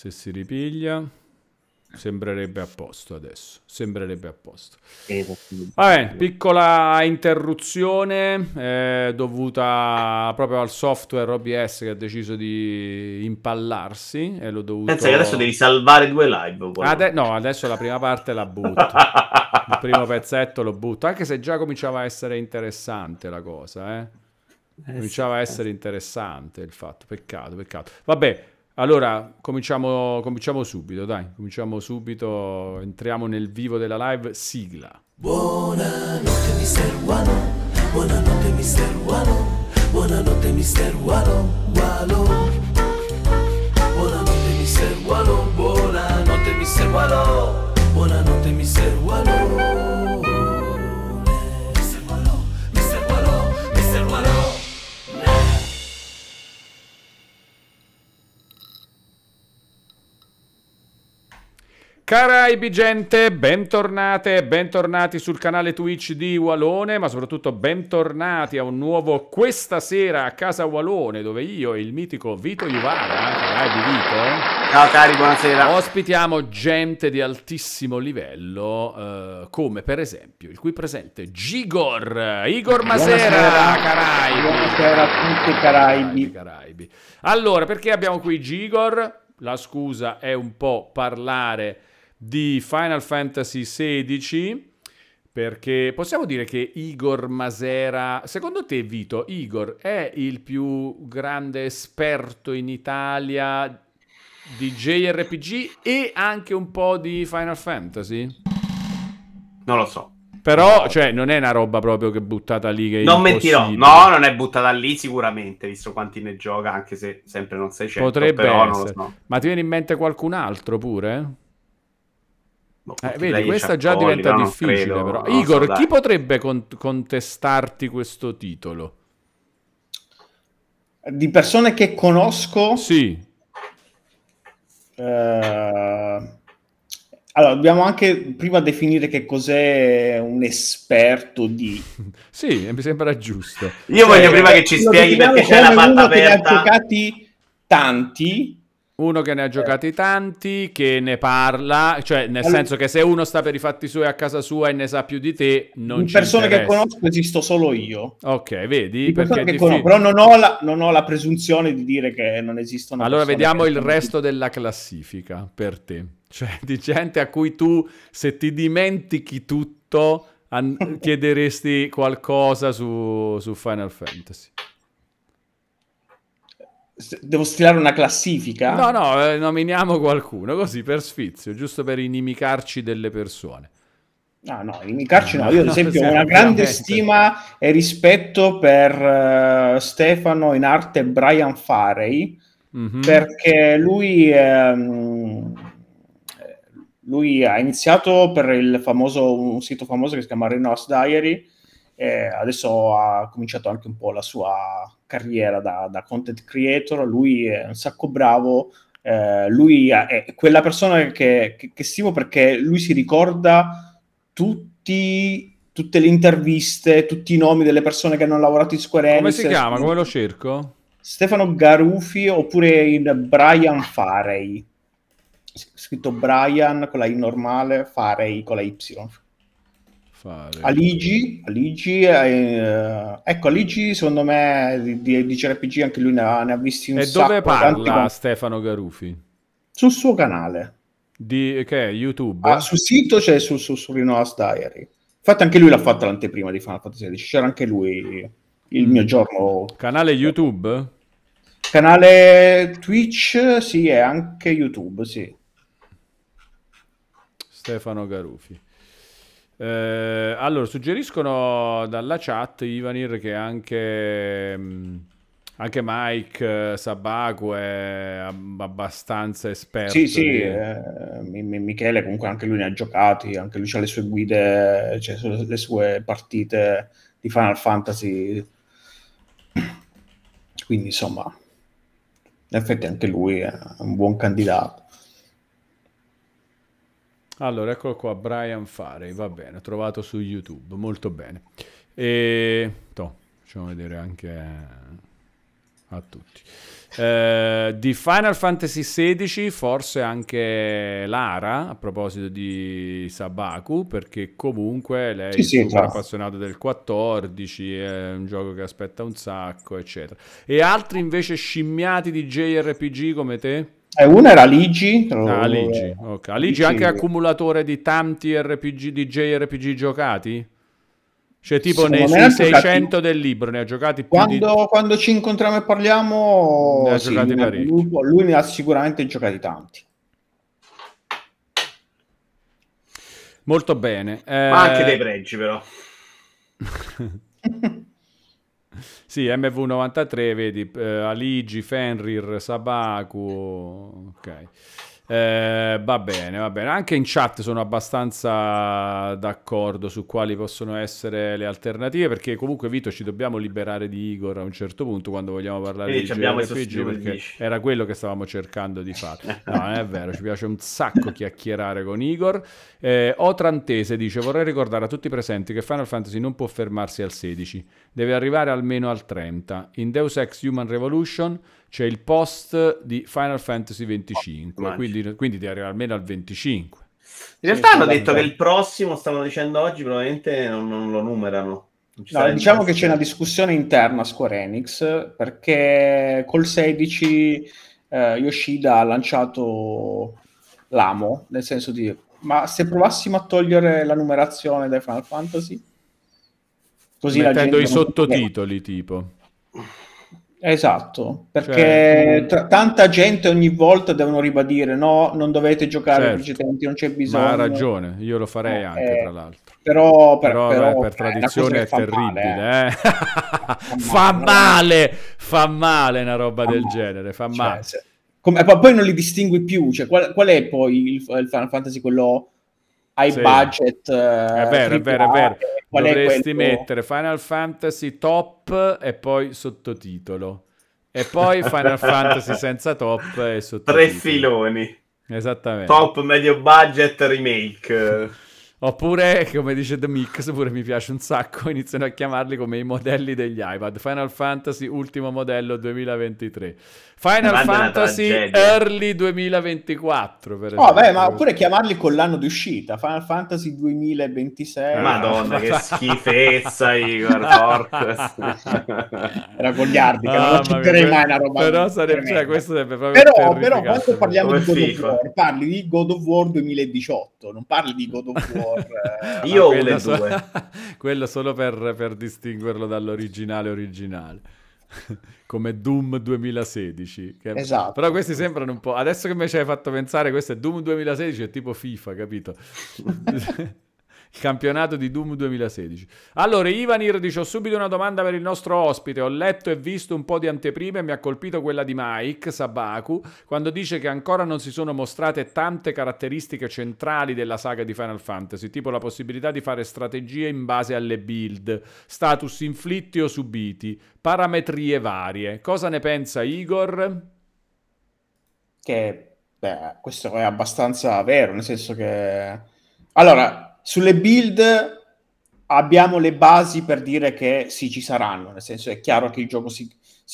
Se si ripiglia, sembrerebbe a posto adesso. Sembrerebbe a posto. Vabbè, piccola interruzione dovuta proprio al software OBS che ha deciso di impallarsi. E l'ho dovuto... Pensa che adesso devi salvare due live. No, adesso la prima parte la butto. Il primo pezzetto lo butto. Anche se già cominciava a essere interessante la cosa, eh. Cominciava a essere interessante il fatto. Peccato. Vabbè, allora cominciamo subito, dai. Cominciamo subito, entriamo nel vivo della live. Sigla. Buonanotte Mister Wano. Buonanotte Mister Wano. Buonanotte Mister Wano. Buonanotte Mister Wano. Buonanotte Mister Wano. Buonanotte Mister Wano. Caraibi gente, bentornati sul canale Twitch di Ualone, ma soprattutto bentornati a un nuovo Questa Sera a Casa Ualone, dove io e il mitico Vito Iuvara, Caraibi Vito, ciao cari, buonasera, ospitiamo gente di altissimo livello, come per esempio il qui presente Gigor Igor Masera, buonasera, Caraibi. Buonasera a tutti Caraibi. Allora, perché abbiamo qui Gigor? La scusa è un po' parlare di Final Fantasy XVI, perché possiamo dire che Igor Masera, secondo te Vito, Igor è il più grande esperto in Italia di JRPG e anche un po' di Final Fantasy? Non lo so. Però, cioè, non è una roba proprio che è buttata lì che non mentirò, no, non è buttata lì sicuramente, visto quanti ne gioca, anche se sempre non sei certo. Potrebbe però essere. Non lo so. Ma ti viene in mente qualcun altro pure? Boh, vedi, questa già polli, diventa no, difficile credo, però. Igor, so, chi potrebbe contestarti questo titolo? Di persone che conosco? Sì. Allora, dobbiamo anche prima definire che cos'è un esperto di... Sì, mi sembra giusto. Io voglio prima che ci spieghi perché c'è la patta aperta. Uno che ne ha giocati tanti. Che ne parla, cioè nel senso che se uno sta per i fatti suoi a casa sua e ne sa più di te, non ci interessa. Persone che conosco esisto solo io. Ok, vedi? Persone che conosco, però non ho la presunzione di dire che non esistono. Allora vediamo il resto della classifica per te. Cioè di gente a cui tu, se ti dimentichi tutto, chiederesti qualcosa su Final Fantasy. Devo stilare una classifica? No, nominiamo qualcuno così per sfizio, giusto per inimicarci delle persone. No, inimicarci no. Io ad esempio ho una grande stima e rispetto per Stefano in arte Brian Farey, mm-hmm. Perché lui ha iniziato per un sito famoso che si chiama Reno's Diary, e adesso ha cominciato anche un po' la sua carriera da content creator. Lui è un sacco bravo, lui è quella persona che stimo perché lui si ricorda tutte le interviste, tutti i nomi delle persone che hanno lavorato in Square Enix. Come si chiama? Come lo cerco? Stefano Garufi oppure in Brian Farey. Scritto Brian con la I normale, Farey con la Y. A Ligi, ecco, a Ligi secondo me di JRPG anche lui ne ha visti un sacco. E dove parla Stefano Garufi? Sul suo canale. Che è YouTube? Sul sito c'è su Reno's Diary. Infatti anche lui l'ha fatta l'anteprima di Final Fantasy XVI. C'era anche lui il mio giorno. Canale YouTube? Canale Twitch, sì, e anche YouTube, sì. Stefano Garufi. Allora, suggeriscono dalla chat Ivanir che anche Mike Sabaku è abbastanza esperto. Sì. Michele comunque anche lui ne ha giocati, anche lui ha le sue guide, cioè le sue partite di Final Fantasy. Quindi insomma, in effetti anche lui è un buon candidato. Allora, eccolo qua, Brian Farey, va bene, trovato su YouTube, molto bene. E facciamo vedere anche a tutti. Di Final Fantasy XVI forse anche Lara, a proposito di Sabaku, perché comunque lei è super appassionata del 14, è un gioco che aspetta un sacco, eccetera. E altri invece scimmiati di JRPG come te? Una era Ligi, okay. Ligi anche accumulatore di tanti RPG, di JRPG giocati? Cioè tipo nei 600 del libro ne ha giocati più quando ci incontriamo e parliamo ne ha giocati parecchi. Lui ne ha sicuramente giocati tanti. Molto bene. Ma anche dei pregi però. Sì, MV93, vedi, Aligi, Fenrir, Sabaku, ok. Va bene, anche in chat sono abbastanza d'accordo su quali possono essere le alternative, perché comunque Vito ci dobbiamo liberare di Igor a un certo punto quando vogliamo parlare di JRPG, perché era quello che stavamo cercando di fare. No, non è vero, ci piace un sacco chiacchierare con Igor. Otrantese dice: vorrei ricordare a tutti i presenti che Final Fantasy non può fermarsi al 16, deve arrivare almeno al 30. In Deus Ex Human Revolution c'è il post di Final Fantasy 25, quindi devi arrivare almeno al 25. In realtà hanno detto che il prossimo, stavano dicendo oggi, probabilmente non lo numerano. No, diciamo che c'è una discussione interna a Square Enix, perché col 16 Yoshida ha lanciato l'amo, nel senso di: ma se provassimo a togliere la numerazione dai Final Fantasy? Così mettendo i sottotitoli, tipo... Esatto, perché tanta gente ogni volta devono ribadire: no, non dovete giocare ai precedenti, non c'è bisogno. Ma ha ragione, io lo farei anche, tra l'altro. Però per tradizione è terribile. Male, fa male una roba del genere, fa male. Ma poi non li distingui più, cioè, qual è poi il Final Fantasy quello... Hai budget, è vero. Dovresti mettere Final Fantasy top e poi sottotitolo, e poi Final Fantasy senza top e sottotitolo. 3 filoni, esattamente. Top, medio budget, remake. Oppure, come dice The Mix, pure mi piace un sacco, iniziano a chiamarli come i modelli degli iPad: Final Fantasy ultimo modello 2023, Final Fantasy early 2024 per esempio. Ma oppure chiamarli con l'anno di uscita: Final Fantasy 2026. Madonna, che schifezza, Igor. Era goliardi, che non accetterei mai una roba. Però sarebbe, cioè, questo sarebbe proprio però quando parliamo di God of War, parli di God of War 2018, non parli di God of War. Io quello, le due. Quello solo per distinguerlo dall'originale come Doom 2016 che... Esatto. Però questi sembrano un po', adesso che mi ci hai fatto pensare, questo è Doom 2016, è tipo FIFA, capito? Il campionato di Doom 2016. Allora, Ivanir dice: ho subito una domanda per il nostro ospite. Ho letto e visto un po' di anteprime e mi ha colpito quella di Mike Sabaku quando dice che ancora non si sono mostrate tante caratteristiche centrali della saga di Final Fantasy, tipo la possibilità di fare strategie in base alle build, status inflitti o subiti, parametrie varie. Cosa ne pensa Igor? Questo è abbastanza vero, nel senso che... Allora, sulle build abbiamo le basi per dire che sì, ci saranno, nel senso è chiaro che il gioco si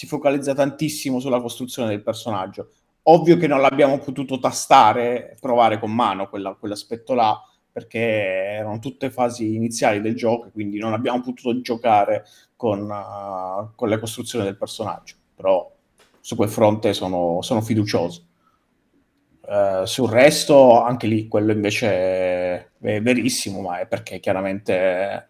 focalizza tantissimo sulla costruzione del personaggio. Ovvio che non l'abbiamo potuto tastare, provare con mano quell'aspetto là, perché erano tutte fasi iniziali del gioco, quindi non abbiamo potuto giocare con la costruzione del personaggio, però su quel fronte sono fiducioso. Sul resto, anche lì, quello invece è verissimo, ma è perché chiaramente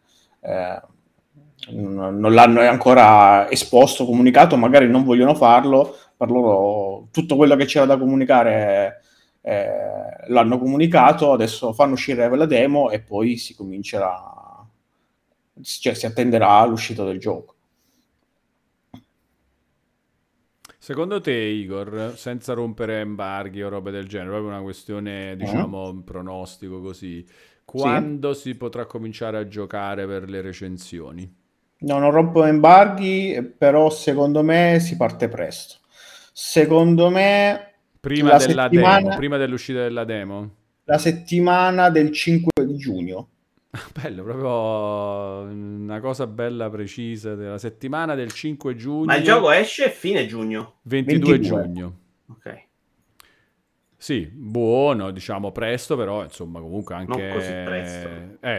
non l'hanno ancora esposto, comunicato, magari non vogliono farlo. Per loro tutto quello che c'era da comunicare l'hanno comunicato, adesso fanno uscire la demo e poi si comincerà, cioè si attenderà l'uscita del gioco. Secondo te, Igor, senza rompere embarghi o robe del genere, proprio una questione, diciamo, un pronostico così, quando si potrà cominciare a giocare per le recensioni? No, non rompo embarghi, però secondo me si parte presto. Secondo me... prima dell'uscita della demo? La settimana del 5 di giugno. Bello, proprio una cosa bella precisa della settimana del 5 giugno. Ma il gioco esce fine giugno? 22 giugno. Ok. Sì, buono, diciamo presto, però insomma comunque anche... Non così presto.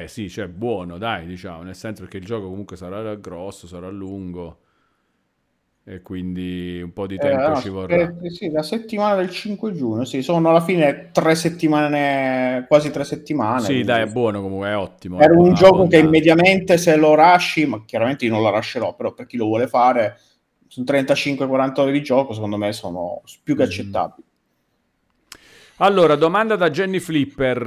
Sì, cioè buono, dai, diciamo, nel senso perché il gioco comunque sarà grosso, sarà lungo e quindi un po' di tempo ci vorrà. Sì, la settimana del 5 giugno, sì, sono alla fine 3 settimane, quasi 3 settimane. Sì, dai, è buono comunque, è ottimo. Era un gioco abbondante, che immediatamente se lo rusci, ma chiaramente io non lo rusherò, però per chi lo vuole fare, sono 35-40 ore di gioco, secondo me sono più che accettabili. Allora, domanda da Jenny Flipper.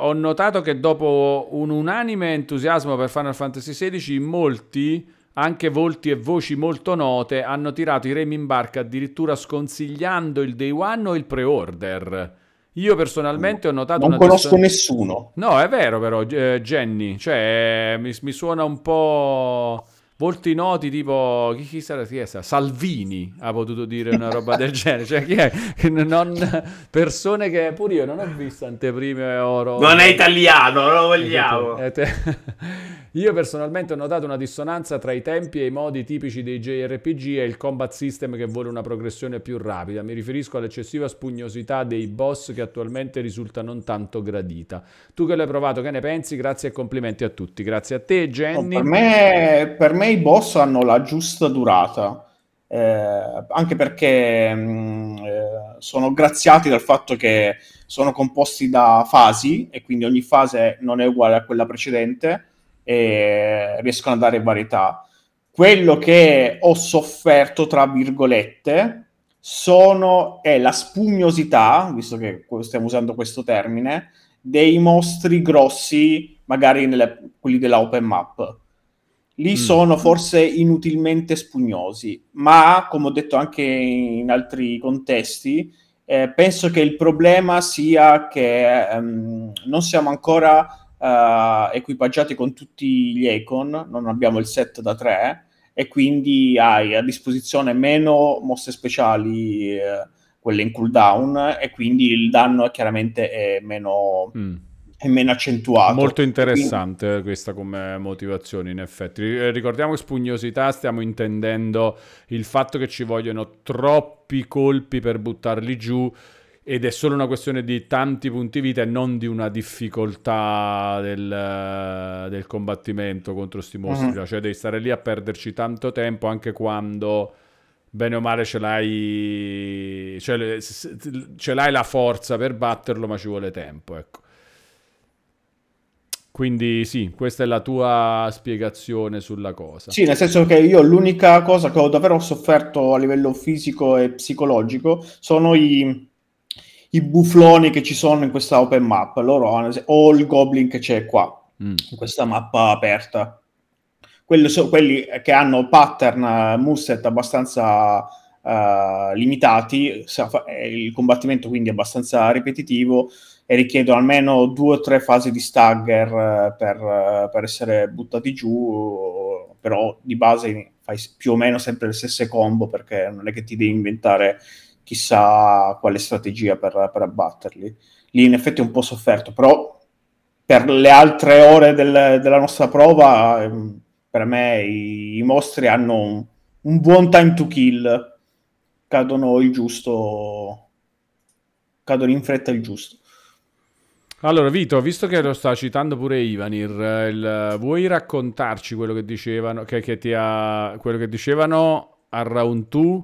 Ho notato che dopo un unanime entusiasmo per Final Fantasy XVI, molti, anche volti e voci molto note, hanno tirato i remi in barca addirittura sconsigliando il Day One o il pre-order. Io personalmente ho notato... Non conosco nessuno. No, è vero però, Jenny. Cioè, mi suona un po'... Volti noti tipo chi sarà, chi è? Salvini ha potuto dire una roba del genere, cioè chi è? Persone che pure io non ho visto anteprime oro. Non è italiano, lo vogliamo. Io personalmente ho notato una dissonanza tra i tempi e i modi tipici dei JRPG e il combat system che vuole una progressione più rapida. Mi riferisco all'eccessiva spugnosità dei boss che attualmente risulta non tanto gradita. Tu che l'hai provato, che ne pensi? Grazie e complimenti a tutti. Grazie a te, Jenny. No, per me i boss hanno la giusta durata, anche perché sono graziati dal fatto che sono composti da fasi e quindi ogni fase non è uguale a quella precedente e riescono a dare varietà. Quello che ho sofferto, tra virgolette, è la spugnosità, visto che stiamo usando questo termine, dei mostri grossi, magari quelli della open map. Lì sono forse inutilmente spugnosi, ma come ho detto anche in altri contesti, penso che il problema sia che non siamo ancora equipaggiati con tutti gli Icon, non abbiamo il set da 3 e quindi hai a disposizione meno mosse speciali, quelle in cooldown, e quindi il danno chiaramente è meno... è meno accentuato. Molto interessante questa come motivazione, in effetti. Ricordiamo che spugnosità stiamo intendendo il fatto che ci vogliono troppi colpi per buttarli giù ed è solo una questione di tanti punti vita e non di una difficoltà del combattimento contro sti mostri. Cioè devi stare lì a perderci tanto tempo anche quando... bene o male ce l'hai la forza per batterlo, ma ci vuole tempo, ecco. Quindi sì, questa è la tua spiegazione sulla cosa. Sì, nel senso che io l'unica cosa che ho davvero sofferto a livello fisico e psicologico sono i bufloni che ci sono in questa open map. Loro, o il goblin che c'è qua, in questa mappa aperta. Quelli che hanno pattern moveset abbastanza limitati, il combattimento quindi è abbastanza ripetitivo, e richiedono almeno 2 o 3 fasi di stagger per essere buttati giù, però di base fai più o meno sempre le stesse combo, perché non è che ti devi inventare chissà quale strategia per abbatterli. Lì in effetti è un po' sofferto, però per le altre ore della nostra prova, per me i mostri hanno un buon time to kill, cadono in fretta il giusto. Allora Vito, visto che lo sta citando pure Ivanir, vuoi raccontarci quello che dicevano quello che dicevano a Round 2,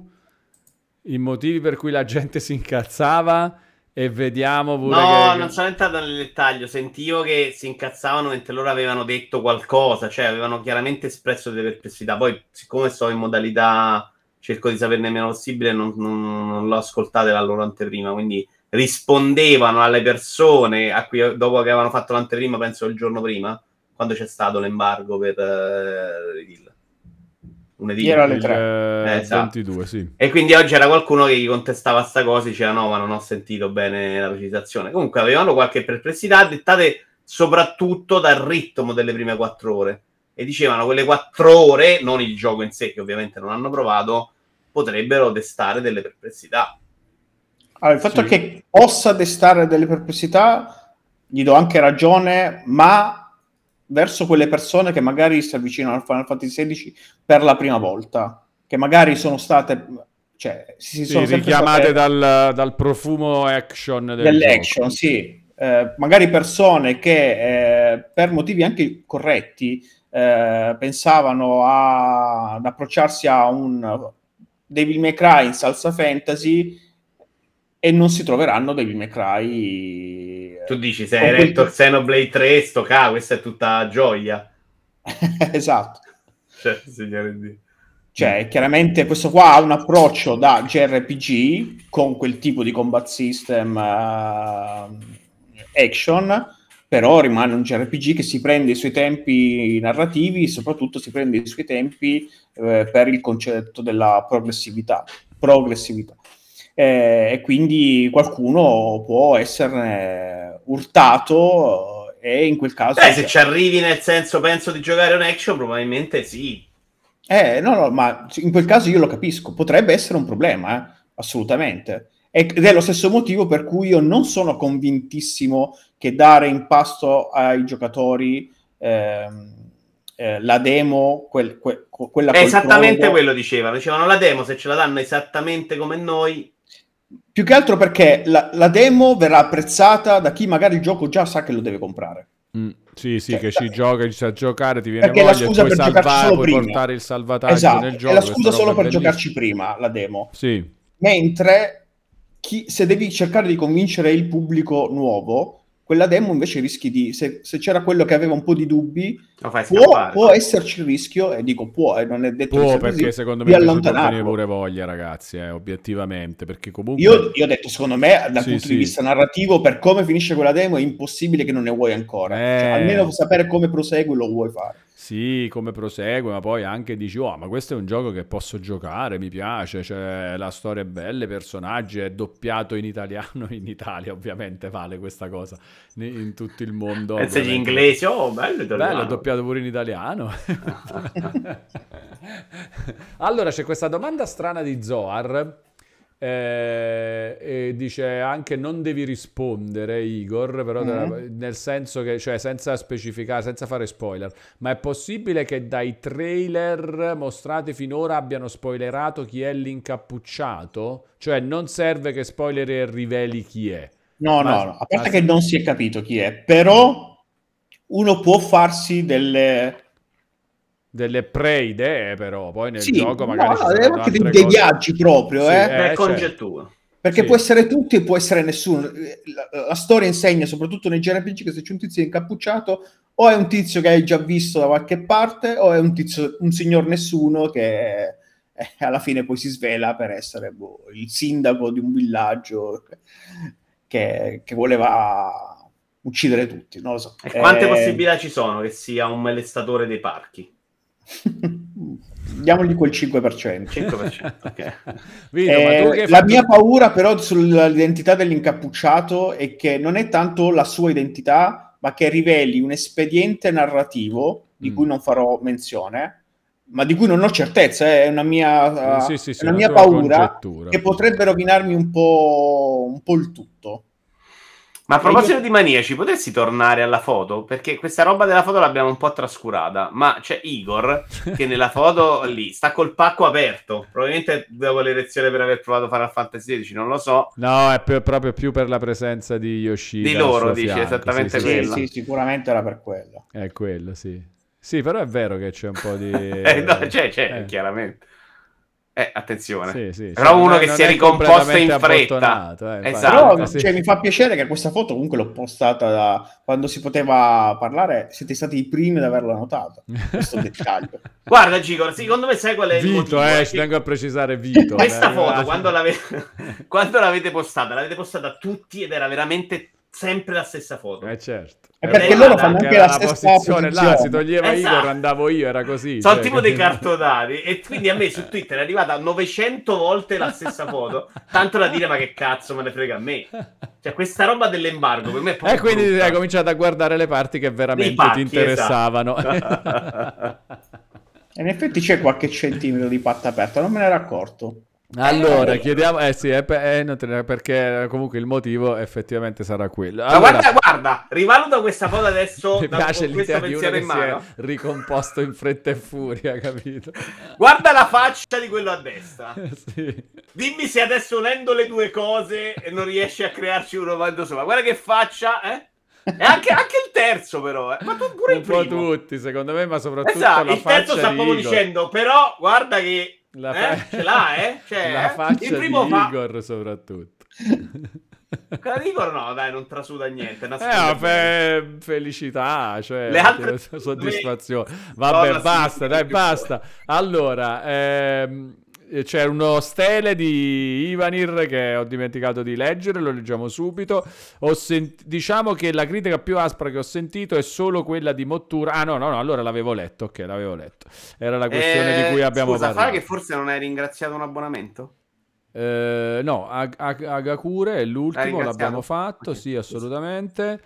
i motivi per cui la gente si incazzava, e vediamo pure non sono entrato nel dettaglio, sentivo che si incazzavano mentre loro avevano detto qualcosa, cioè avevano chiaramente espresso delle perplessità, poi siccome sono in modalità cerco di saperne il meno possibile, non l'ho ascoltata la loro anteprima, quindi rispondevano alle persone a cui, dopo che avevano fatto l'anteprima, penso il giorno prima, quando c'è stato l'embargo per lunedì era alle 3 22, sì. E quindi oggi era qualcuno che gli contestava sta cosa, diceva no, ma non ho sentito bene la precisazione. Comunque avevano qualche perplessità dettate soprattutto dal ritmo delle prime 4 ore, e dicevano quelle 4 ore, non il gioco in sé, che ovviamente non hanno provato, potrebbero destare delle perplessità. Allora, il fatto che possa destare delle perplessità gli do anche ragione, ma verso quelle persone che magari si avvicinano al Final Fantasy XVI per la prima volta, che magari sono state, cioè, si sono richiamate dal profumo action dell'action, gioco. Sì. Magari persone che per motivi anche corretti pensavano ad approcciarsi a un Devil May Cry in salsa fantasy e non si troveranno Devil May Cry. Tu dici, se hai letto Xenoblade 3, sto cavolo, questa è tutta gioia. Esatto. Cioè, signore Dio. Cioè, chiaramente questo qua ha un approccio da JRPG con quel tipo di combat system action, però rimane un JRPG che si prende i suoi tempi narrativi, soprattutto si prende i suoi tempi per il concetto della progressività. E quindi qualcuno può esserne urtato e in quel caso... se ci arrivi, nel senso, penso di giocare un action, probabilmente sì. No, ma in quel caso io lo capisco, potrebbe essere un problema, assolutamente, ed è lo stesso motivo per cui io non sono convintissimo che dare in pasto ai giocatori la demo quella esattamente promo, quello dicevano la demo, se ce la danno esattamente come noi, più che altro perché la demo verrà apprezzata da chi magari il gioco già sa che lo deve comprare. Sì, cioè, che ci gioca, ci sa giocare, ti viene voglia, e puoi salvare, puoi portare il salvataggio, esatto, nel gioco. È la scusa solo per giocarci prima la demo. Sì. Mentre se devi cercare di convincere il pubblico nuovo, quella demo invece rischi di... Se c'era quello che aveva un po' di dubbi, può esserci il rischio, e dico può, e non è detto può, perché così, secondo me allontanarlo. Può pure voglia, ragazzi, obiettivamente, perché comunque... Io ho detto, secondo me, dal punto di vista narrativo, per come finisce quella demo è impossibile che non ne vuoi ancora. Cioè, almeno sapere come prosegue lo vuoi fare. Sì, come prosegue, ma poi anche dici, oh, ma questo è un gioco che posso giocare, mi piace, cioè, la storia è bella, i personaggi, è doppiato in italiano, in Italia ovviamente vale questa cosa, in tutto il mondo. Pensa gli inglesi, oh, bello italiano. Bello, doppiato pure in italiano. Allora, c'è questa domanda strana di Zoar, e dice anche non devi rispondere, Igor, però nel senso che, cioè, senza specificare, senza fare spoiler, ma è possibile che dai trailer mostrati finora abbiano spoilerato chi è l'incappucciato? Cioè non serve che spoileri e riveli chi è. No, a parte che non si è capito chi è, però uno può farsi delle pre-idee, però poi nel gioco magari ci sono anche dei viaggi proprio, congettura, perché può essere tutti e può essere nessuno. La storia insegna, soprattutto nei JRPG, che se c'è un tizio incappucciato, o è un tizio che hai già visto da qualche parte, o è un signor nessuno che alla fine poi si svela per essere il sindaco di un villaggio che voleva uccidere tutti, non lo so. E quante possibilità ci sono che sia un molestatore dei parchi? Diamogli quel 5%. 5%, okay. Vito, ma tu che la mia paura però sull'identità dell'incappucciato è che non è tanto la sua identità, ma che riveli un espediente narrativo di cui non farò menzione, ma di cui non ho certezza, è una mia, è una mia paura che potrebbe rovinarmi un po' il tutto. Ma a proposito di maniaci, potresti tornare alla foto? Perché questa roba della foto l'abbiamo un po' trascurata, ma c'è Igor che nella foto lì sta col pacco aperto, probabilmente dopo l'elezione per aver provato a fare Final Fantasy XVI, non lo so. No, è proprio più per la presenza di Yoshida. Di loro, dice, esattamente quella. Sì, sicuramente era per quello. È quello, sì. Sì, però è vero che c'è un po' di... c'è, chiaramente. Attenzione, però uno che si è ricomposto in fretta, esatto. Però, cioè, mi fa piacere che questa foto comunque l'ho postata da quando si poteva parlare, siete stati i primi ad averla notata, questo dettaglio. Guarda Gigor, secondo me sai qual è il Vito, motivo, ci tengo a precisare Vito. Questa foto quando l'avete postata, a tutti, ed era veramente sempre la stessa foto. Certo. È perché loro fanno anche la stessa posizione. Là si toglieva Igor, andavo io, era così. Sono tipo dei cartonari, e quindi a me su Twitter è arrivata 900 volte la stessa foto, tanto da dire ma che cazzo me ne frega a me. Cioè questa roba dell'embargo per me è proprio quindi brutta. Hai cominciato a guardare le parti che veramente ti interessavano. Esatto. In effetti c'è qualche centimetro di patta aperta, non me ne ero accorto. Allora, chiediamo... perché comunque il motivo effettivamente sarà quello. Allora, ma guarda, rivaluta questa foto adesso. Mi piace l'interview in mano. Si è ricomposto in fretta e furia, capito? Guarda la faccia di quello a destra. Sì. Dimmi se adesso unendo le due cose non riesci a crearci un romanzo sopra. Guarda che faccia, eh? E anche il terzo però, eh. Ma pure un il primo. Un po' tutti, secondo me, ma soprattutto esatto, la faccia di Igor. Il terzo sta proprio dicendo, però guarda che... ce l'ha, eh? Cioè, la faccia il primo di Igor soprattutto. Igor no, dai, non trasuda niente. Felicità, cioè le altre... soddisfazione. Vabbè, no, basta, dai, basta. Allora, c'è uno stele di Ivanir che ho dimenticato di leggere, lo leggiamo subito. Diciamo che la critica più aspra che ho sentito è solo quella di Mottura. Ah no, allora l'avevo letto, ok, Era la questione di cui abbiamo parlato. Scusa, che forse non hai ringraziato un abbonamento? No, Agakure è l'ultimo, l'abbiamo fatto, okay. Sì, assolutamente.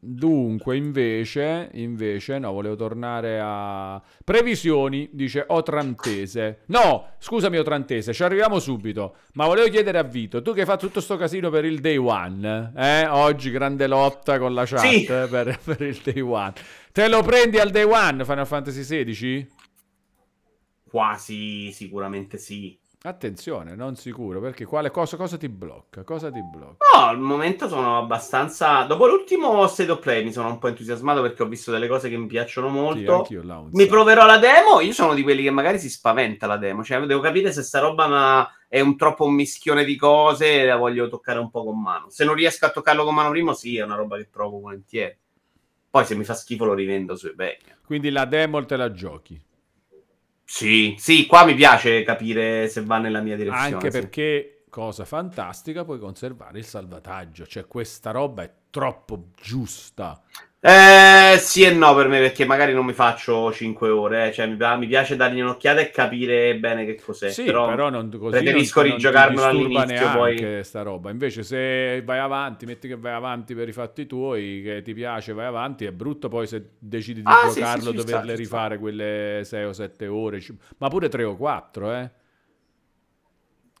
Dunque invece no, volevo tornare a previsioni, dice Otrantese. No, scusami Otrantese, ci arriviamo subito, ma volevo chiedere a Vito, tu che hai fatto tutto sto casino per il day one, oggi grande lotta con la chat, sì. Per il day one, te lo prendi al day one Final Fantasy XVI? Quasi sicuramente sì. Attenzione, non sicuro, perché quale cosa ti blocca? Cosa ti blocca? No, al momento sono abbastanza... Dopo l'ultimo State of Play mi sono un po' entusiasmato perché ho visto delle cose che mi piacciono molto. Sì, mi proverò la demo, io sono di quelli che magari si spaventa la demo, cioè devo capire se sta roba è troppo un mischione di cose e la voglio toccare un po' con mano. Se non riesco a toccarlo con mano prima, sì, è una roba che provo volentieri. Poi se mi fa schifo lo rivendo su eBay. Quindi la demo te la giochi? Sì, qua mi piace capire se va nella mia direzione. Anche perché, cosa fantastica, puoi conservare il salvataggio. Cioè, questa roba è troppo giusta. Sì e no per me, perché magari non mi faccio 5 ore. Cioè, mi piace dargli un'occhiata e capire bene che cos'è. Sì, però non così. Preferisco rigiocarmelo all'inizio, poi sta roba. Invece, se vai avanti, metti che vai avanti per i fatti tuoi, che ti piace, vai avanti. È brutto poi se decidi di giocarlo, doverle rifare quelle 6 o 7 ore, ma pure 3 o 4,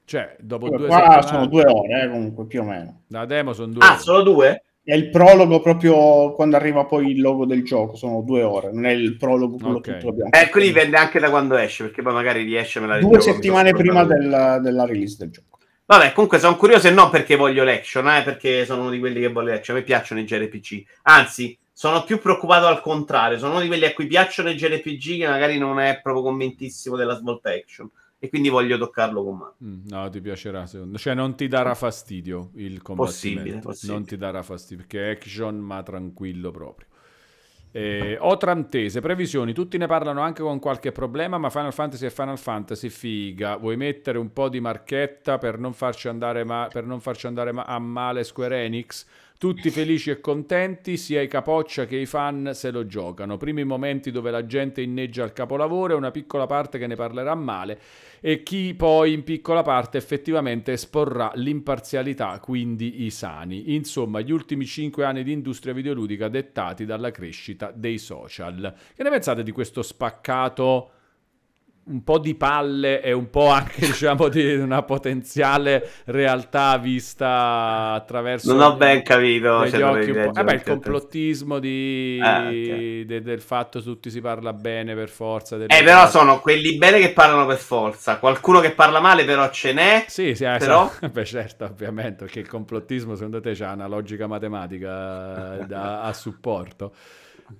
Cioè, dopo due settimane... sono 2 ore, comunque, più o meno. La demo sono 2 ore. Ah, solo 2? È il prologo proprio quando arriva poi il logo del gioco, sono 2 ore, non è il prologo quello che tu abbiamo. Ecco, lì dipende anche da quando esce, perché poi magari riesce 2 settimane prima della release del gioco. Vabbè, comunque sono curioso e non perché voglio l'action, perché sono uno di quelli che voglio l'action, a me piacciono i JRPG, anzi, sono più preoccupato al contrario, sono uno di quelli a cui piacciono i JRPG che magari non è proprio convintissimo della svolta action. E quindi voglio toccarlo con mano. No, ti piacerà, secondo. Cioè non ti darà fastidio il combattimento. Possibile. Non ti darà fastidio, perché è action ma tranquillo proprio. Otrantese, previsioni, tutti ne parlano anche con qualche problema, ma Final Fantasy e Final Fantasy, figa. Vuoi mettere un po' di marchetta per non farci andare, a male Square Enix? Tutti felici e contenti, sia i capoccia che i fan se lo giocano. Primi momenti dove la gente inneggia al capolavoro e una piccola parte che ne parlerà male e chi poi in piccola parte effettivamente esporrà l'imparzialità, quindi i sani. Insomma, gli ultimi 5 anni di industria videoludica dettati dalla crescita dei social. Che ne pensate di questo spaccato... un po' di palle e un po' anche, diciamo, di una potenziale realtà vista attraverso... Non ho ben capito. Gli occhi un po'. Il complottismo del fatto che tutti si parla bene per forza. Però sono quelli bene che parlano per forza. Qualcuno che parla male però ce n'è. Sì, però... Beh, certo, ovviamente, perché il complottismo secondo te c'ha una logica matematica a supporto.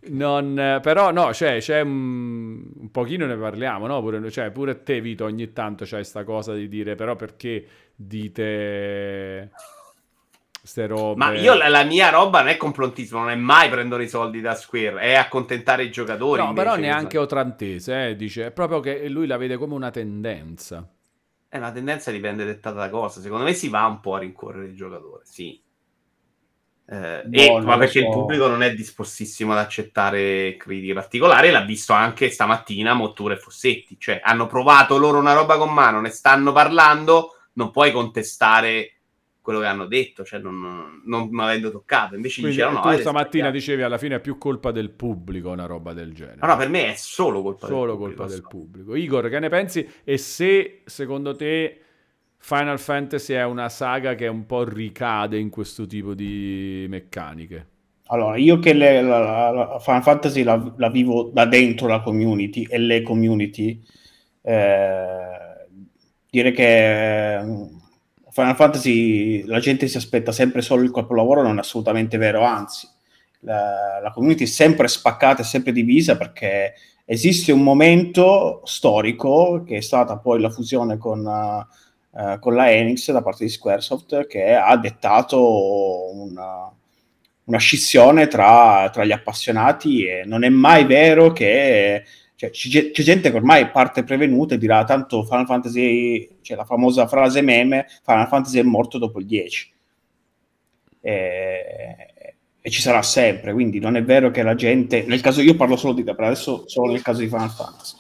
Non, però no, c'è un pochino ne parliamo, no? Pure te, Vito, ogni tanto c'hai sta cosa di dire, però perché dite ste robe? Ma io la mia roba non è complottismo, non è mai prendere i soldi da Square, è accontentare i giocatori. No, però neanche Otrantese, dice, è proprio che lui la vede come una tendenza. È una tendenza, dipende dettata da cosa. Secondo me si va un po' a rincorrere il giocatore, sì. Ma perché il pubblico non è dispostissimo ad accettare critiche particolari, l'ha visto anche stamattina Mottura e Fossetti, cioè hanno provato loro una roba con mano, ne stanno parlando, non puoi contestare quello che hanno detto, cioè non mi avendo toccato. Invece quindi, dicevano no, stamattina dicevi alla fine è più colpa del pubblico una roba del genere. No, per me è solo colpa del pubblico. Igor, che ne pensi? E se secondo te Final Fantasy è una saga che un po' ricade in questo tipo di meccaniche? Allora, io che la Final Fantasy la vivo da dentro la community e le community, dire che Final Fantasy la gente si aspetta sempre solo il capolavoro non è assolutamente vero, anzi la community è sempre spaccata, è sempre divisa, perché esiste un momento storico che è stata poi la fusione con la Enix da parte di Squaresoft, che ha dettato una scissione tra gli appassionati, e non è mai vero che... Cioè, c'è gente che ormai parte prevenuta e dirà tanto Final Fantasy, cioè la famosa frase meme, Final Fantasy è morto dopo il 10, e ci sarà sempre. Quindi non è vero che la gente, nel caso, io parlo solo di te, per adesso solo nel caso di Final Fantasy,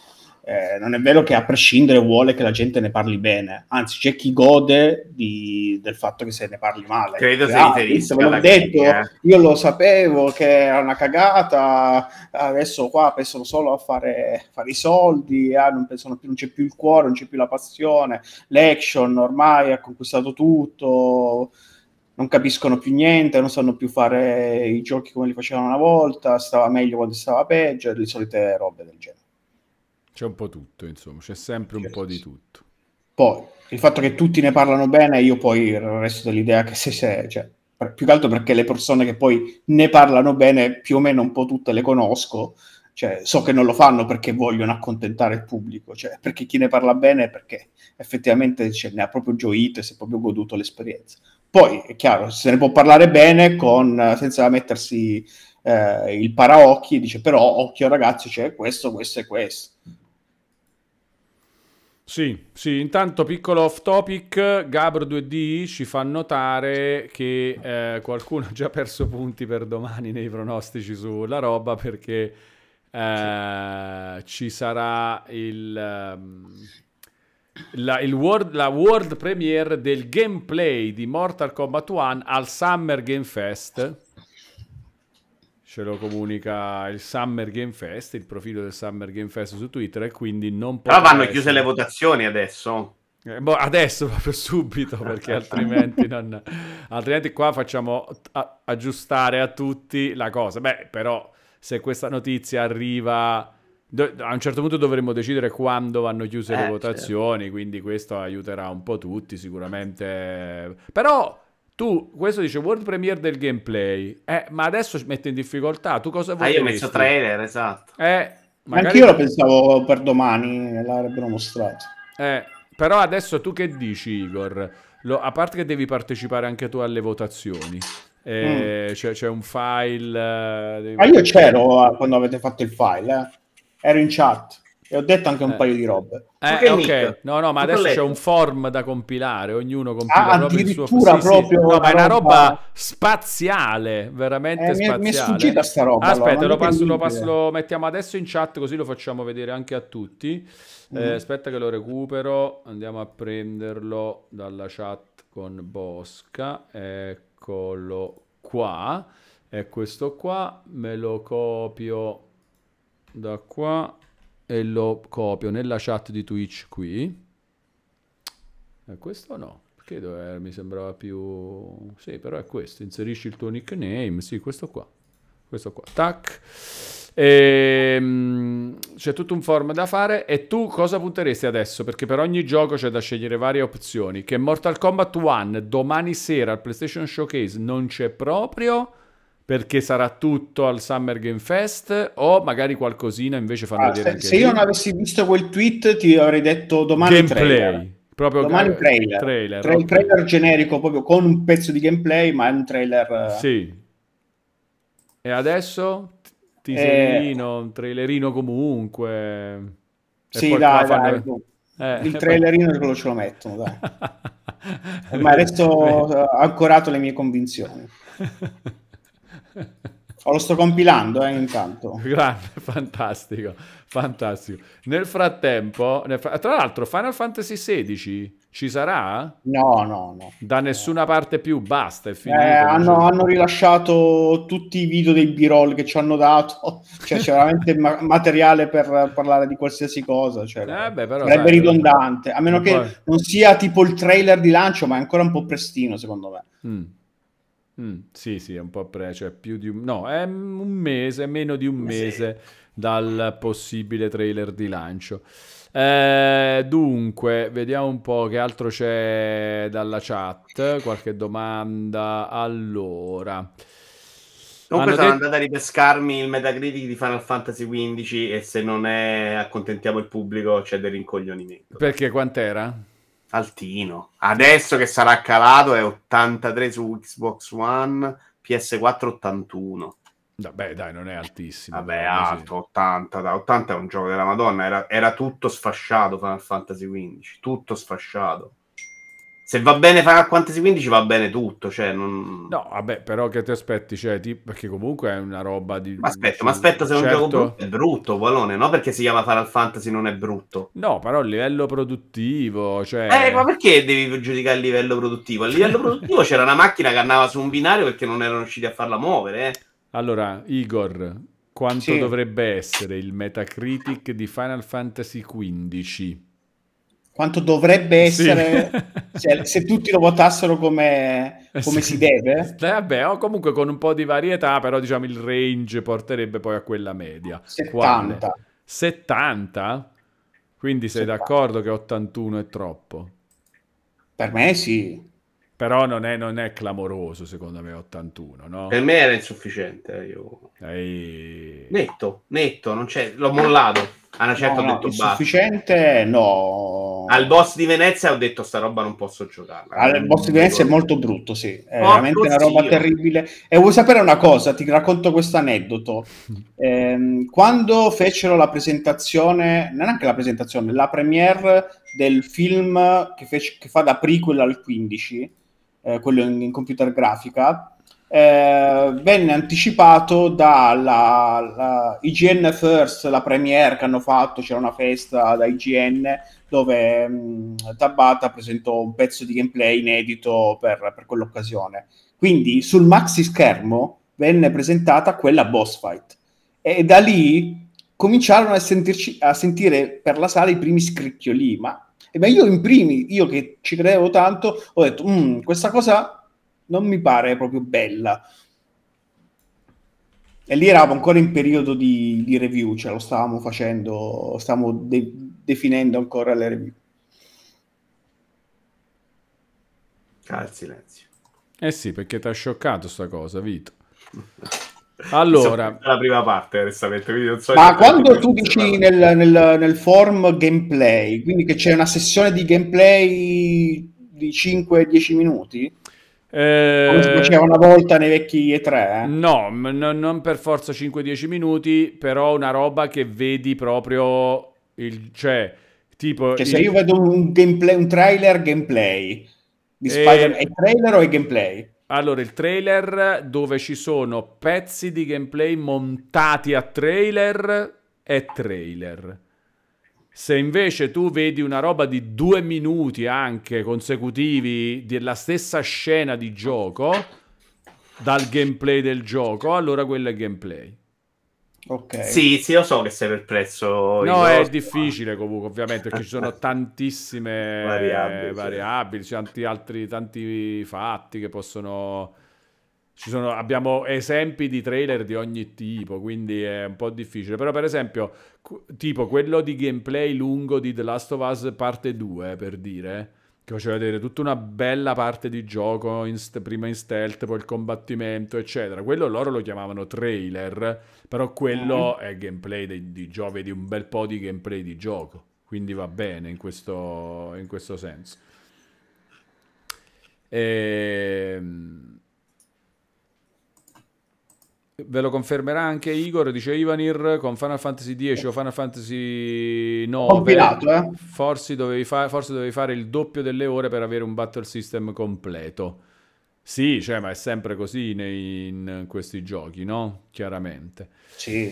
non è vero che a prescindere vuole che la gente ne parli bene, anzi c'è chi gode del fatto che se ne parli male. Credo l'ho detto, io lo sapevo che era una cagata, adesso qua pensano solo a fare i soldi, non pensano più, non c'è più il cuore, non c'è più la passione, l'action ormai ha conquistato tutto, non capiscono più niente, non sanno più fare i giochi come li facevano una volta, stava meglio quando stava peggio, le solite robe del genere. C'è un po' tutto, insomma, c'è sempre un po' di tutto. Poi, il fatto che tutti ne parlano bene, io poi resto dell'idea che cioè, più che altro perché le persone che poi ne parlano bene, più o meno un po' tutte le conosco, cioè, so che non lo fanno perché vogliono accontentare il pubblico, cioè, perché chi ne parla bene è perché effettivamente ne ha proprio gioito e si è proprio goduto l'esperienza. Poi, è chiaro, se ne può parlare bene senza mettersi il paraocchi e dice però, occhio ragazzi, c'è questo, questo e questo. Sì, intanto piccolo off topic, Gabro 2D ci fa notare che qualcuno ha già perso punti per domani nei pronostici sulla roba, perché ci sarà la world premiere del gameplay di Mortal Kombat 1 al Summer Game Fest. Ce lo comunica il Summer Game Fest, il profilo del Summer Game Fest su Twitter, e quindi non può. Però vanno chiuse le votazioni adesso. Adesso, proprio subito, perché altrimenti qua facciamo aggiustare a tutti la cosa. Beh, però se questa notizia arriva... a un certo punto dovremmo decidere quando vanno chiuse le votazioni, certo. Quindi questo aiuterà un po' tutti, sicuramente. Però... tu, questo dice world premiere del gameplay, ma adesso ci mette in difficoltà, tu cosa vuoi? Io ho messo trailer, esatto. Anch'io lo pensavo per domani, l'avrebbero mostrato. Però adesso tu che dici, Igor? A parte che devi partecipare anche tu alle votazioni, c'è un file... io c'ero quando avete fatto il file, ero in chat. E ho detto anche un paio di robe. Ok. No, ma adesso c'è un form da compilare, ognuno compila proprio il suo... Sì. No, ma è una roba spaziale, veramente spaziale. Mi è sfuggita sta roba. Aspetta, lo mettiamo adesso in chat, così lo facciamo vedere anche a tutti. Aspetta che lo recupero, andiamo a prenderlo dalla chat con Bosca. Eccolo qua. È questo qua, me lo copio da qua e lo copio nella chat di Twitch qui. Questo no, perché mi sembrava più... Sì, però è questo, inserisci il tuo nickname, sì, questo qua, tac. C'è tutto un form da fare. E tu cosa punteresti adesso? Perché per ogni gioco c'è da scegliere varie opzioni. Che Mortal Kombat 1 domani sera al PlayStation Showcase non c'è proprio, perché sarà tutto al Summer Game Fest, o magari qualcosina invece fanno vedere anche... Se io non avessi visto quel tweet ti avrei detto domani gameplay, trailer. Proprio domani trailer generico, proprio con un pezzo di gameplay, ma è un trailer... Sì. E adesso? Teaserino, un trailerino comunque... E sì, dai, il trailerino quello ce lo mettono, dai. Ma adesso ha ancorato le mie convinzioni. Lo sto compilando intanto. Grande, fantastico. Nel frattempo, tra l'altro Final Fantasy XVI Ci sarà? No, no, no. Da nessuna parte più, basta, è finito. Hanno rilasciato tutti i video dei B-roll che ci hanno dato, cioè c'è veramente materiale per parlare di qualsiasi cosa, cioè, beh, però, sarebbe ridondante, a meno che non sia tipo il trailer di lancio, ma è ancora un po' prestino, secondo me. Sì, sì, è un po' cioè più di un... No, è un mese, meno di un mese dal possibile trailer di lancio. Dunque, vediamo un po' che altro c'è dalla chat, qualche domanda. Allora, comunque sono andata a ripescarmi il Metacritic di Final Fantasy XV e se non è accontentiamo il pubblico c'è del rincoglionimento. Perché quant'era? Altino. Adesso che sarà calato è 83 su Xbox One, PS4 81. Vabbè, dai, non è altissimo. Vabbè, alto, 80. Da 80 è un gioco della Madonna. Era tutto sfasciato Final Fantasy XV. Tutto sfasciato. Se va bene Final Fantasy XV, va bene tutto. Cioè, non... No, vabbè, però che ti aspetti? Cioè, perché comunque è una roba di... Ma aspetta se certo... un gioco è brutto, Ualone, no? Perché si chiama Final Fantasy non è brutto. No, però a livello produttivo, cioè... ma perché devi giudicare il livello produttivo? A livello produttivo c'era una macchina che andava su un binario perché non erano riusciti a farla muovere, Allora, Igor, quanto dovrebbe essere il Metacritic di Final Fantasy XV? Quanto dovrebbe essere se tutti lo votassero come si deve? Vabbè, o comunque con un po' di varietà, però diciamo il range porterebbe poi a quella media. 70. Quale? 70? Quindi sei d'accordo che 81 è troppo? Per me sì. Però non è clamoroso, secondo me, 81, no? Per me era insufficiente, io... Netto, non c'è... L'ho mollato. A una certa ho detto basta. Insufficiente, no. Al boss di Venezia ho detto sta roba non posso giocarla. Al boss di Venezia è molto brutto, sì. È veramente una roba terribile. E vuoi sapere una cosa? Ti racconto questo aneddoto. Quando fecero la presentazione... Non anche la presentazione, la premiere del film che fa da prequel al 15... quello in computer grafica, venne anticipato dalla IGN First, la premiere che hanno fatto, c'era una festa da IGN dove Tabata presentò un pezzo di gameplay inedito per quell'occasione. Quindi sul maxi schermo venne presentata quella boss fight e da lì cominciarono a sentire per la sala i primi scricchioli, ma io io che ci credevo tanto, ho detto questa cosa non mi pare proprio bella. E lì eravamo ancora in periodo di review, cioè lo stavamo facendo, stavamo definendo ancora le review. Il silenzio. Eh sì, perché ti ha scioccato sta cosa, Vito. Allora, la prima parte onestamente, non so. Ma quando tu dici nel form gameplay, quindi che c'è una sessione di gameplay di 5-10 minuti, come si faceva una volta nei vecchi E3? No, non per forza 5-10 minuti, però una roba che vedi proprio cioè se io vedo un gameplay, un trailer gameplay di Spider-Man, è trailer o è gameplay? Allora, il trailer dove ci sono pezzi di gameplay montati a trailer è trailer. Se invece tu vedi una roba di 2 minuti anche consecutivi della stessa scena di gioco, dal gameplay del gioco, allora quello è gameplay. Okay. Sì, lo so che sei perplesso. No, è difficile comunque, ovviamente, perché ci sono tantissime variabili, sì. tanti fatti che possono... Abbiamo esempi di trailer di ogni tipo, quindi è un po' difficile. Però, per esempio, tipo quello di gameplay lungo di The Last of Us parte 2, per dire, che faceva vedere tutta una bella parte di gioco, prima in stealth, poi il combattimento, eccetera. Quello loro lo chiamavano trailer, però quello è gameplay di gioco, vedi un bel po' di gameplay di gioco, quindi va bene in questo senso. Ve lo confermerà anche Igor, dice Ivanir, con Final Fantasy X o Final Fantasy 9 compilato, forse dovevi fare il doppio delle ore per avere un battle system completo. Sì, cioè, ma è sempre così in questi giochi, no? Chiaramente. Sì.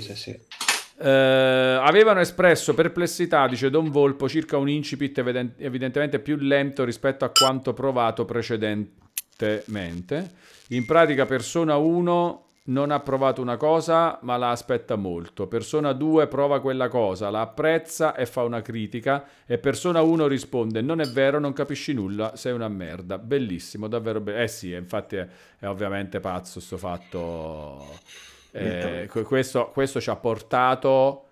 Avevano espresso perplessità, dice Don Volpo, circa un incipit evidentemente più lento rispetto a quanto provato precedentemente. In pratica Persona 1 non ha provato una cosa ma la aspetta molto, Persona 2 prova quella cosa, la apprezza e fa una critica, e Persona 1 risponde: non è vero, non capisci nulla, sei una merda. Bellissimo, davvero bello. Eh sì, infatti è ovviamente pazzo sto fatto. Questo ci ha portato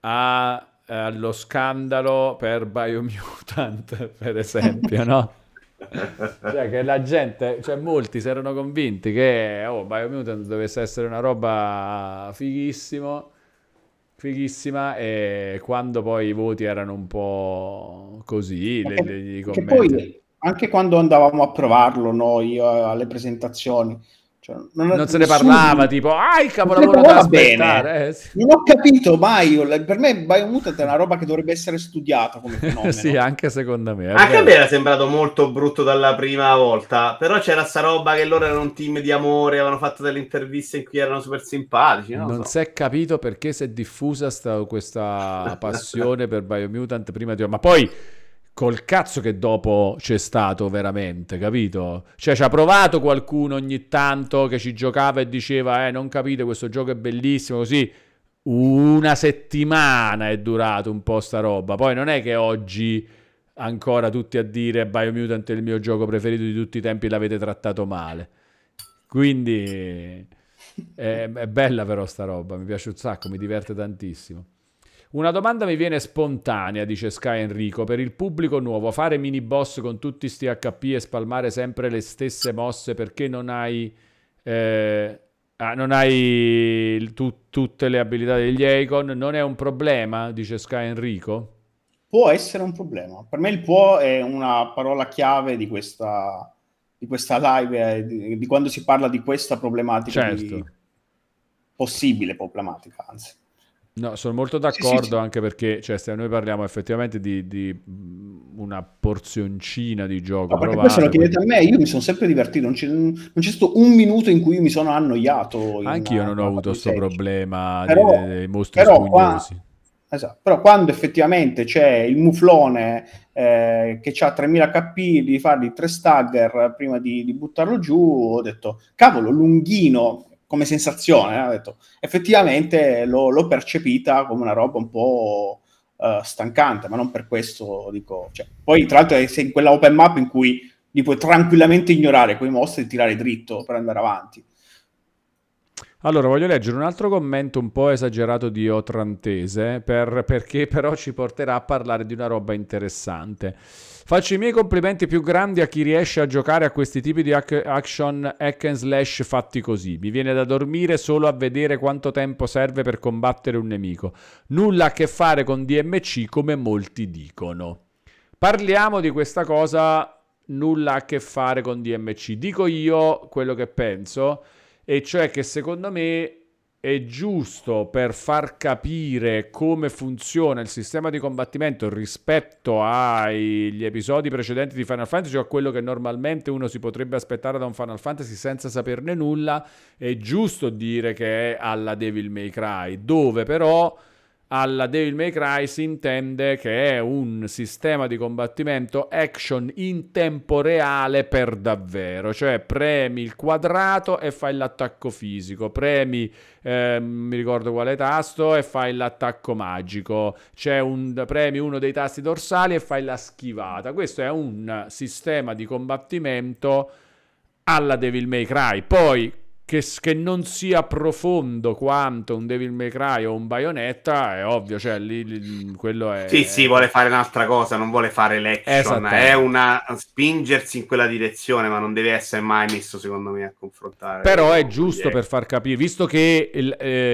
allo scandalo per Biomutant, per esempio, no? Cioè che la gente, cioè molti si erano convinti che Biomutant dovesse essere una roba fighissima, e quando poi i voti erano un po' così, i commenti. Che poi anche quando andavamo a provarlo noi alle presentazioni, cioè, non se ne parlava, tipo il capolavoro da aspettare. Non ho capito mai, per me Biomutant è una roba che dovrebbe essere studiata come fenomeno. Sì, anche secondo me. Anche a me era sembrato molto brutto dalla prima volta, però c'era sta roba che loro erano un team di amore, avevano fatto delle interviste in cui erano super simpatici, non si è capito perché si è diffusa questa passione per Biomutant prima di... Ma poi col cazzo che dopo c'è stato veramente, capito? Cioè ci ha provato qualcuno ogni tanto che ci giocava e diceva non capite, questo gioco è bellissimo, così una settimana è durato un po' sta roba. Poi non è che oggi ancora tutti a dire Biomutant è il mio gioco preferito di tutti i tempi, l'avete trattato male. Quindi è bella però sta roba, mi piace un sacco, mi diverte tantissimo. Una domanda mi viene spontanea, dice Sky Enrico, per il pubblico nuovo: fare mini boss con tutti sti HP e spalmare sempre le stesse mosse perché non hai tutte le abilità degli Icon, non è un problema, dice Sky Enrico? Può essere un problema, per me il può è una parola chiave di questa live, di quando si parla di questa problematica, certo. Possibile problematica, anzi. No, sono molto d'accordo, sì. Anche perché se noi parliamo effettivamente di una porzioncina di gioco. Perché poi se lo chiedete a me, io mi sono sempre divertito, non c'è stato un minuto in cui mi sono annoiato. Anche io non ho avuto questo problema dei mostri spugnosi. Esatto. Però quando effettivamente c'è il muflone che ha 3000 HP, di fargli 3 stagger prima di buttarlo giù, ho detto cavolo, lunghino. Come sensazione, ha detto. Effettivamente l'ho percepita come una roba un po' stancante, ma non per questo dico. Cioè, poi, tra l'altro, sei in quella open map in cui li puoi tranquillamente ignorare quei mostri e tirare dritto per andare avanti. Allora, voglio leggere un altro commento un po' esagerato di Otrantese, perché però ci porterà a parlare di una roba interessante. Faccio i miei complimenti più grandi a chi riesce a giocare a questi tipi di action hack and slash fatti così. Mi viene da dormire solo a vedere quanto tempo serve per combattere un nemico. Nulla a che fare con DMC come molti dicono. Parliamo di questa cosa, nulla a che fare con DMC. Dico io quello che penso, e cioè che secondo me è giusto, per far capire come funziona il sistema di combattimento rispetto agli episodi precedenti di Final Fantasy, o a quello che normalmente uno si potrebbe aspettare da un Final Fantasy senza saperne nulla, è giusto dire che è alla Devil May Cry, dove però alla Devil May Cry si intende che è un sistema di combattimento action in tempo reale per davvero, cioè premi il quadrato e fai l'attacco fisico, premi mi ricordo quale tasto e fai l'attacco magico, premi uno dei tasti dorsali e fai la schivata. Questo è un sistema di combattimento alla Devil May Cry. Poi che non sia profondo quanto un Devil May Cry o un Bayonetta è ovvio, cioè lì quello è... Sì, vuole fare un'altra cosa, non vuole fare l'action, è una spingersi in quella direzione, ma non deve essere mai messo, secondo me, a confrontare. Però è giusto per far capire, visto che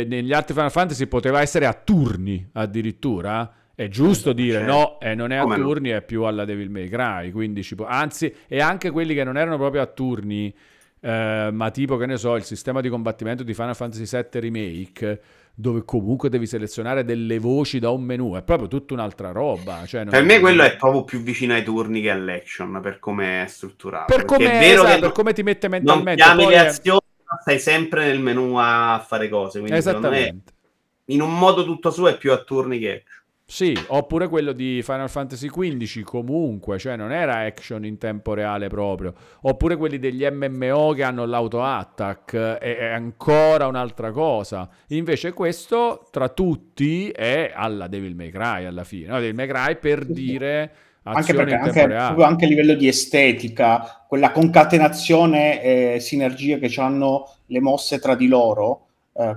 negli altri Final Fantasy poteva essere a turni addirittura, è giusto dire non è a turni, è più alla Devil May Cry, quindi anzi, e anche quelli che non erano proprio a turni, ma tipo che ne so, il sistema di combattimento di Final Fantasy VII Remake, dove comunque devi selezionare delle voci da un menu, è proprio tutta un'altra roba, per me quello è proprio più vicino ai turni che all'action, per come è strutturato, per come ti mette mentalmente, non chiami le azioni, stai sempre nel menu a fare cose, quindi esattamente in un modo tutto suo, è più a turni che action. Sì, oppure quello di Final Fantasy XV comunque, cioè non era action in tempo reale proprio. Oppure quelli degli MMO che hanno l'auto-attack, è ancora un'altra cosa. Invece questo, tra tutti, è alla Devil May Cry alla fine. No, Devil May Cry per dire... Anche perché anche a livello di estetica, quella concatenazione e sinergie che hanno le mosse tra di loro,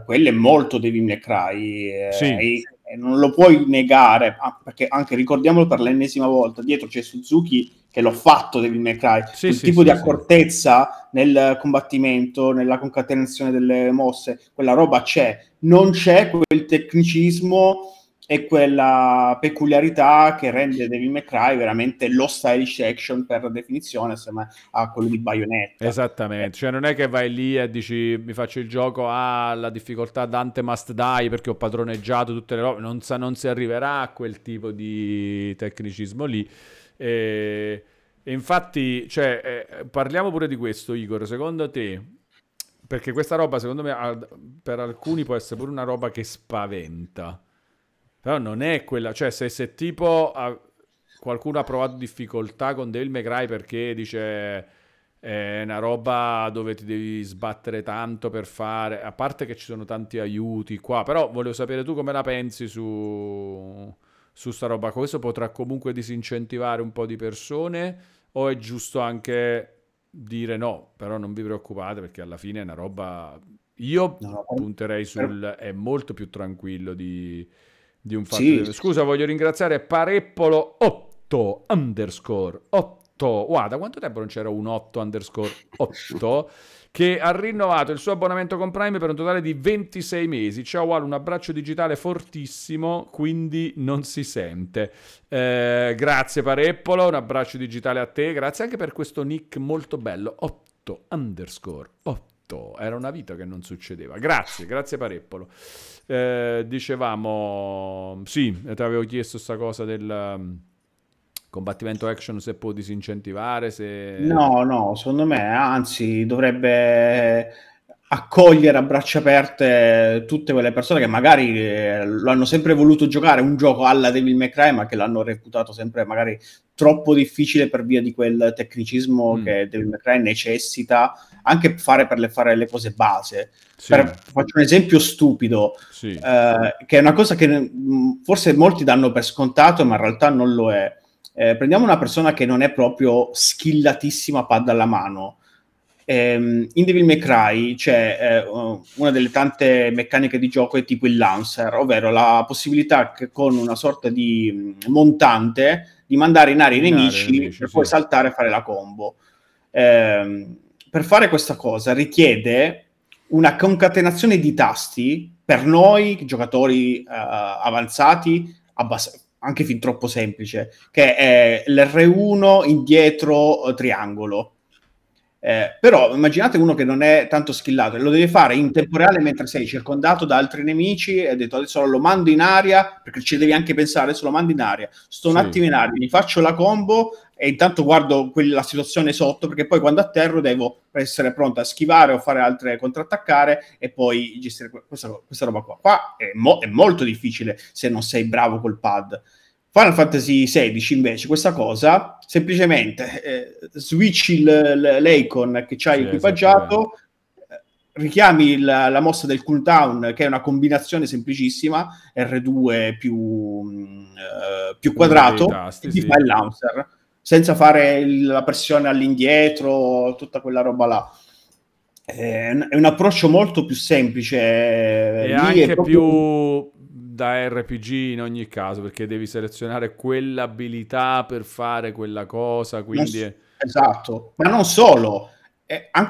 quelle è molto Devil May Cry. Sì. E non lo puoi negare, perché anche, ricordiamolo per l'ennesima volta, dietro c'è Suzuki che l'ho fatto Devil May Cry, quel tipo di accortezza nel combattimento, nella concatenazione delle mosse, quella roba c'è. Non c'è quel tecnicismo e quella peculiarità che rende Devil May Cry veramente lo stylish action per definizione, insieme a quello di Bayonetta. Esattamente, cioè non è che vai lì e dici mi faccio il gioco alla difficoltà Dante Must Die perché ho padroneggiato tutte le robe, non si arriverà a quel tipo di tecnicismo lì. E infatti, cioè, parliamo pure di questo, Igor, secondo te, perché questa roba secondo me per alcuni può essere pure una roba che spaventa. Però non è quella, cioè se tipo qualcuno ha provato difficoltà con Devil May Cry perché dice è una roba dove ti devi sbattere tanto per fare, a parte che ci sono tanti aiuti qua, però volevo sapere tu come la pensi su sta roba. Questo potrà comunque disincentivare un po' di persone o è giusto anche dire no, però non vi preoccupate perché alla fine è una roba, io punterei sul è molto più tranquillo di un fatto. Sì. Scusa, voglio ringraziare Pareppolo 8 _ 8. Wow, da quanto tempo non c'era un 8 _ 8 che ha rinnovato il suo abbonamento con Prime per un totale di 26 mesi. Ciao Ualone, un abbraccio digitale fortissimo, quindi non si sente. Grazie Pareppolo, un abbraccio digitale a te. Grazie anche per questo nick molto bello, 8 _ 8. Era una vita che non succedeva. Grazie Pareppolo. Dicevamo, sì, ti avevo chiesto sta cosa del combattimento action, se può disincentivare, se... No, secondo me, anzi, dovrebbe accogliere a braccia aperte tutte quelle persone che magari l'hanno sempre voluto giocare, un gioco alla Devil May Cry, ma che l'hanno reputato sempre magari troppo difficile per via di quel tecnicismo che Devil May Cry necessita, anche fare le cose base. Sì. Faccio un esempio stupido, sì, che è una cosa che forse molti danno per scontato, ma in realtà non lo è. Prendiamo una persona che non è proprio skillatissima padda alla mano. In Devil May Cry c'è una delle tante meccaniche di gioco è tipo il lancer, ovvero la possibilità che con una sorta di montante di mandare in aria i nemici per poi saltare e fare la combo. Per fare questa cosa richiede una concatenazione di tasti, per noi giocatori avanzati anche fin troppo semplice, che è l'R1 indietro triangolo. Però immaginate uno che non è tanto skillato e lo deve fare in tempo reale mentre sei circondato da altri nemici e ha detto adesso lo mando in aria, perché ci devi anche pensare, adesso lo mando in aria, sto un attimo in aria, mi faccio la combo e intanto guardo la situazione sotto, perché poi quando atterro devo essere pronto a schivare o fare altre, contrattaccare e poi gestire questa roba qua è molto difficile se non sei bravo col pad. Final Fantasy XVI invece questa cosa semplicemente switchi l'icon che ci hai equipaggiato, richiami la mossa del cooldown che è una combinazione semplicissima, R2 più quadrato, tasti, e ti fa il launcher senza fare la pressione all'indietro, tutta quella roba là. È un approccio molto più semplice e anche proprio... più da RPG in ogni caso, perché devi selezionare quell'abilità per fare quella cosa, quindi esatto, ma non solo,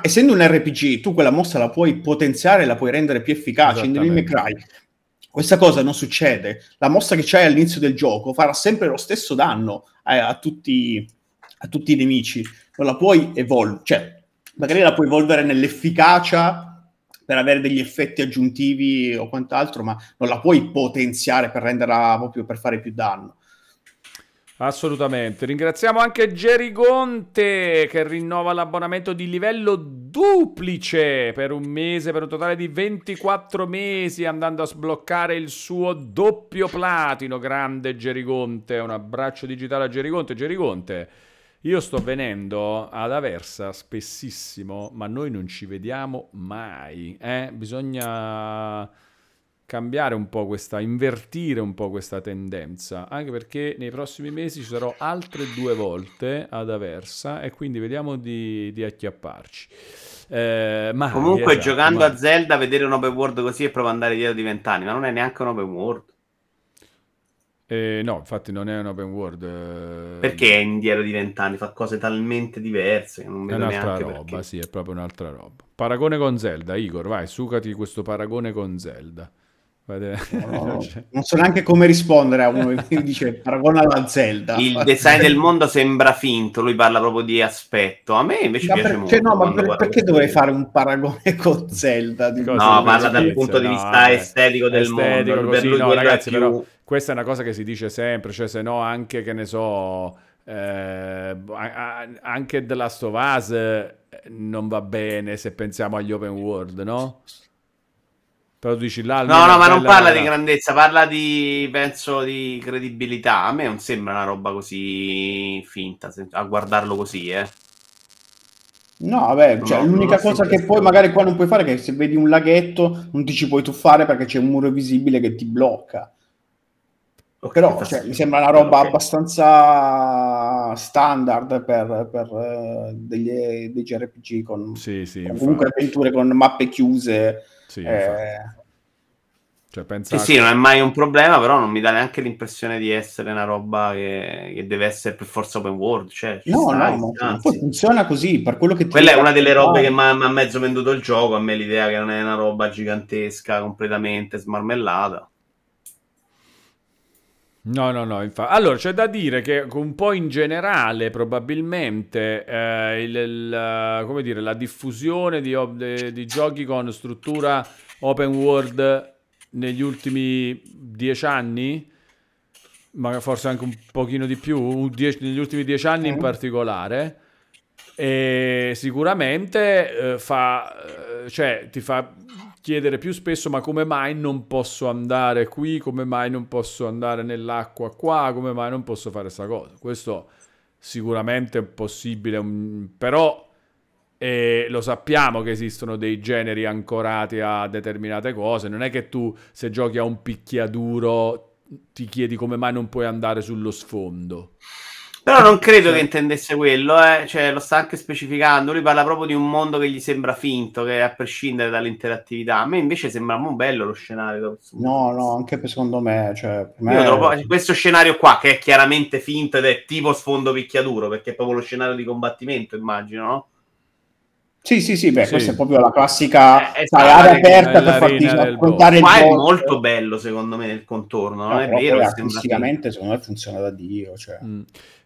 essendo un RPG tu quella mossa la puoi potenziare, la puoi rendere più efficace. In Devil May Cry questa cosa non succede, la mossa che c'hai all'inizio del gioco farà sempre lo stesso danno a tutti i nemici, non la puoi evolvere, cioè magari la puoi evolvere nell'efficacia per avere degli effetti aggiuntivi o quant'altro, ma non la puoi potenziare per renderla proprio, per fare più danno. Assolutamente. Ringraziamo anche Gerigonte che rinnova l'abbonamento di livello duplice per un mese, per un totale di 24 mesi, andando a sbloccare il suo doppio platino. Grande Gerigonte, un abbraccio digitale a Gerigonte. Gerigonte, io sto venendo ad Aversa spessissimo, ma noi non ci vediamo mai, eh? Bisogna cambiare un po' questa, invertire un po' questa tendenza, anche perché nei prossimi mesi ci sarò altre 2 volte ad Aversa e quindi vediamo di acchiapparci. Ma comunque esatto, giocando a Zelda, vedere un open world così è proprio andare dietro di 20 anni, ma non è neanche un open world. No, infatti non è un open world. Perché è indietro di 20 anni, fa cose talmente diverse che non vedo neanche roba, perché. Sì, è proprio un'altra roba. Paragone con Zelda, Igor, vai, sucati questo paragone con Zelda. No, non so neanche come rispondere a uno che dice paragona alla Zelda. Il design del mondo sembra finto, lui parla proprio di aspetto. A me invece ma piace molto. No, ma perché dovrei fare un paragone con Zelda? No, parla dal punto di vista estetico del mondo. Così, per lui no, ragazzi, più... però questa è una cosa che si dice sempre, cioè se no anche che ne so, anche The Last of Us non va bene se pensiamo agli open world, no? Però tu dici là, no, ma non parla di grandezza, parla di, penso, di credibilità. A me non sembra una roba così finta, a guardarlo così, eh. No, vabbè, no, cioè, l'unica cosa che poi magari qua non puoi fare è che se vedi un laghetto non ti ci puoi tuffare perché c'è un muro visibile che ti blocca. Okay, però cioè, mi sembra una roba abbastanza standard per dei JRPG con, sì, con comunque avventure con mappe chiuse. Cioè, pensa sì, non è mai un problema, però non mi dà neanche l'impressione di essere una roba che deve essere per forza open world. Cioè, no, poi funziona così. Per quello che quella è una delle robe che mi ha mezzo venduto il gioco. A me l'idea che non è una roba gigantesca, completamente smarmellata. No, infatti. Allora, c'è da dire che un po' in generale probabilmente come dire, la diffusione di giochi con struttura open world negli ultimi 10 anni, ma forse anche un pochino di più, negli ultimi 10 anni in particolare, e sicuramente cioè ti fa chiedere più spesso, ma come mai non posso andare qui, come mai non posso andare nell'acqua qua, come mai non posso fare sta cosa. Questo sicuramente è possibile, però lo sappiamo che esistono dei generi ancorati a determinate cose. Non è che tu, se giochi a un picchiaduro, ti chiedi come mai non puoi andare sullo sfondo. Però non credo che intendesse quello, cioè, lo sta anche specificando. Lui parla proprio di un mondo che gli sembra finto, che è a prescindere dall'interattività. A me invece sembra molto bello lo scenario. No, anche secondo me, cioè, per me... questo scenario qua, che è chiaramente finto ed è tipo sfondo picchiaduro, perché è proprio lo scenario di combattimento, immagino, no? Sì, beh, sì. Questa è proprio la classica area aperta per farti raccontare il gioco. Qua è molto bello, secondo me, nel contorno, non è vero? Artisticamente, secondo me, funziona da Dio, cioè.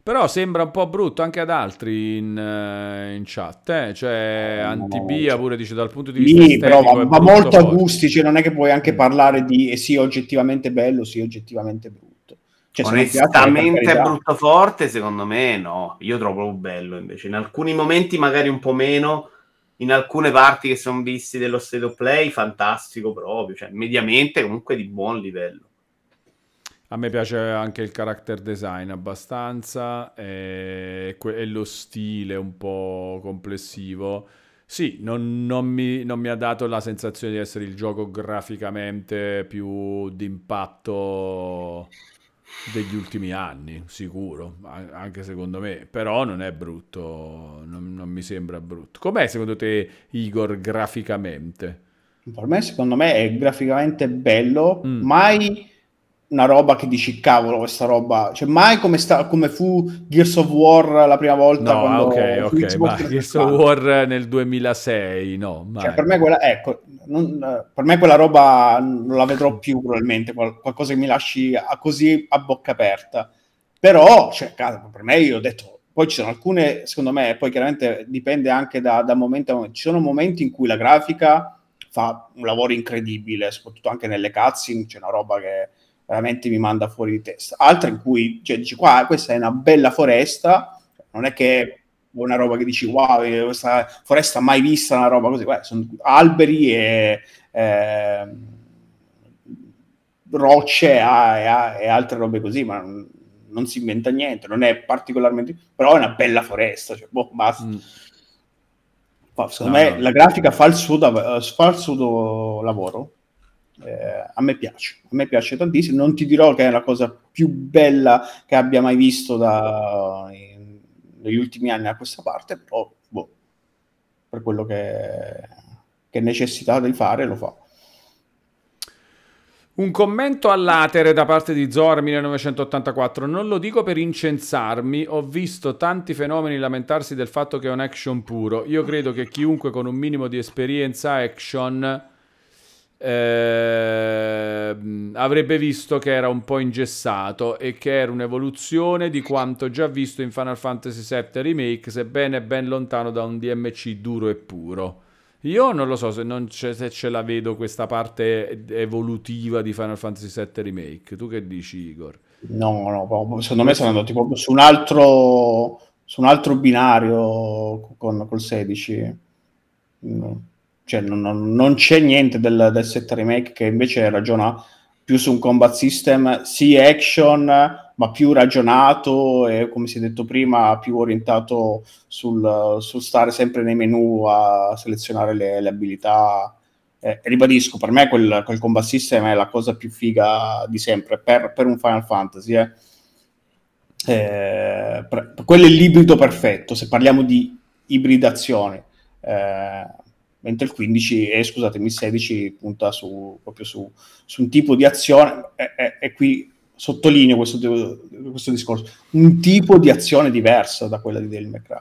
Però sembra un po' brutto anche ad altri in chat, cioè Antibia no, pure dice dal punto di vista estetico, però va molto a gusti, cioè non è che puoi anche parlare di sì oggettivamente bello, sì oggettivamente brutto. Cioè, onestamente brutto forte secondo me no, io trovo bello invece, in alcuni momenti magari un po' meno, in alcune parti che sono visti dello state of play fantastico proprio, cioè mediamente comunque di buon livello. A me piace anche il character design abbastanza e lo stile un po' complessivo. Sì, non mi ha dato la sensazione di essere il gioco graficamente più d'impatto degli ultimi anni, sicuro, anche secondo me. Però non è brutto, non mi sembra brutto. Com'è secondo te, Igor, graficamente? Per me, secondo me, è graficamente bello, mai... una roba che dici cavolo questa roba, cioè mai come fu Gears of War la prima volta, no, quando Gears of War nel 2006 no, mai. Cioè, per me quella per me quella roba non la vedrò più probabilmente, qualcosa che mi lasci così a bocca aperta. Però cioè, per me, io ho detto, poi ci sono alcune, secondo me poi chiaramente dipende anche da momento a momento, ci sono momenti in cui la grafica fa un lavoro incredibile, soprattutto anche nelle cutscene, c'è una roba che veramente mi manda fuori di testa. Altre in cui, cioè, dici qua questa è una bella foresta, non è che una roba che dici wow, questa foresta mai vista, una roba così. Beh, sono alberi e rocce e altre robe così, ma non si inventa niente, non è particolarmente, però è una bella foresta, cioè, boh, basta. Secondo me la grafica fa il suo lavoro. A me piace tantissimo. Non ti dirò che è la cosa più bella che abbia mai visto negli ultimi anni a questa parte, però boh, per quello che necessità di fare lo fa. Un commento all'atere da parte di Zor 1984. Non lo dico per incensarmi, ho visto tanti fenomeni lamentarsi del fatto che è un action puro. Io credo che chiunque con un minimo di esperienza action avrebbe visto che era un po' ingessato e che era un'evoluzione di quanto già visto in Final Fantasy VII Remake, sebbene ben lontano da un DMC duro e puro. Io non lo so se ce la vedo questa parte evolutiva di Final Fantasy VII Remake. Tu che dici, Igor? No, secondo me sono andati proprio su un altro binario col 16. No. Cioè, non c'è niente del 7 Remake, che invece ragiona più su un combat system, sì action, ma più ragionato e, come si è detto prima, più orientato sul stare sempre nei menu a selezionare le abilità. Ribadisco, per me quel combat system è la cosa più figa di sempre per un Final Fantasy. Quello è l'ibrido perfetto, se parliamo di ibridazione, mentre il 15 il 16 punta proprio su un tipo di azione, e qui sottolineo questo discorso, un tipo di azione diversa da quella di Devil May Cry.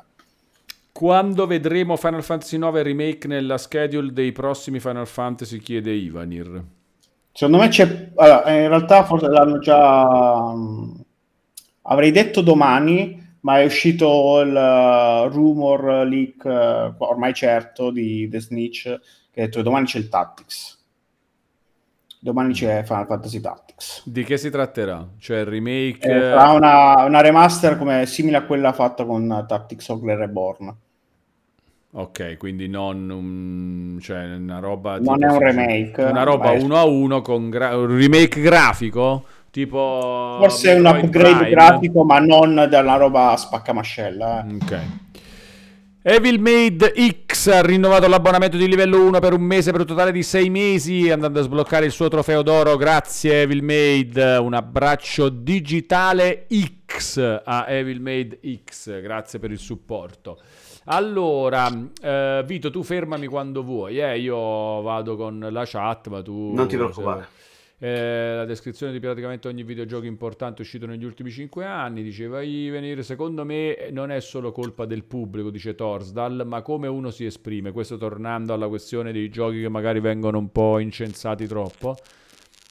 Quando vedremo Final Fantasy IX Remake nella schedule dei prossimi Final Fantasy, chiede Ivanir. Secondo me c'è, allora, in realtà forse l'hanno già, avrei detto domani, ma è uscito il rumor leak ormai certo di The Snitch, che ha detto che domani c'è il Tactics. Domani c'è Final Fantasy Tactics. Di che si tratterà? Cioè il remake? Sarà una remaster simile a quella fatta con Tactics Ogre Reborn. Ok, quindi cioè una roba... Non tipo, è un remake. Una roba uno a uno con un remake grafico? Tipo forse un upgrade grafico, ma non della roba spaccamascella. Ok. Evil Made X ha rinnovato l'abbonamento di livello 1 per un mese, per un totale di 6 mesi, andando a sbloccare il suo trofeo d'oro. Grazie Evil Made, un abbraccio digitale X a Evil Made X, grazie per il supporto. Allora, Vito, tu fermami quando vuoi, io vado con la chat, ma tu... Non ti preoccupare. La descrizione di praticamente ogni videogioco importante uscito negli ultimi 5 anni, diceva Ivenir. Secondo me non è solo colpa del pubblico, dice Torsdal, ma come uno si esprime. Questo tornando alla questione dei giochi che magari vengono un po' incensati troppo,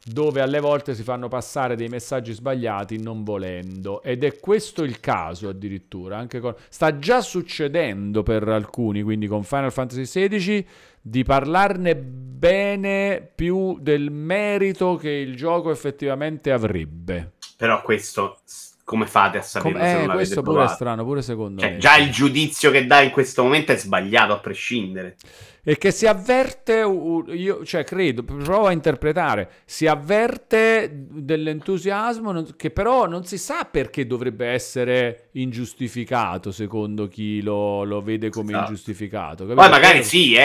dove alle volte si fanno passare dei messaggi sbagliati non volendo, ed è questo il caso addirittura anche sta già succedendo per alcuni, quindi con Final Fantasy XVI, di parlarne bene più del merito che il gioco effettivamente avrebbe. Però questo come fate a sapere se non l'avete provato? Pure è strano, pure secondo me. Già il giudizio che dà in questo momento è sbagliato a prescindere. E che si avverte, io cioè credo, provo a interpretare, si avverte dell'entusiasmo che però non si sa perché dovrebbe essere ingiustificato secondo chi lo vede come ingiustificato. Capito? Poi magari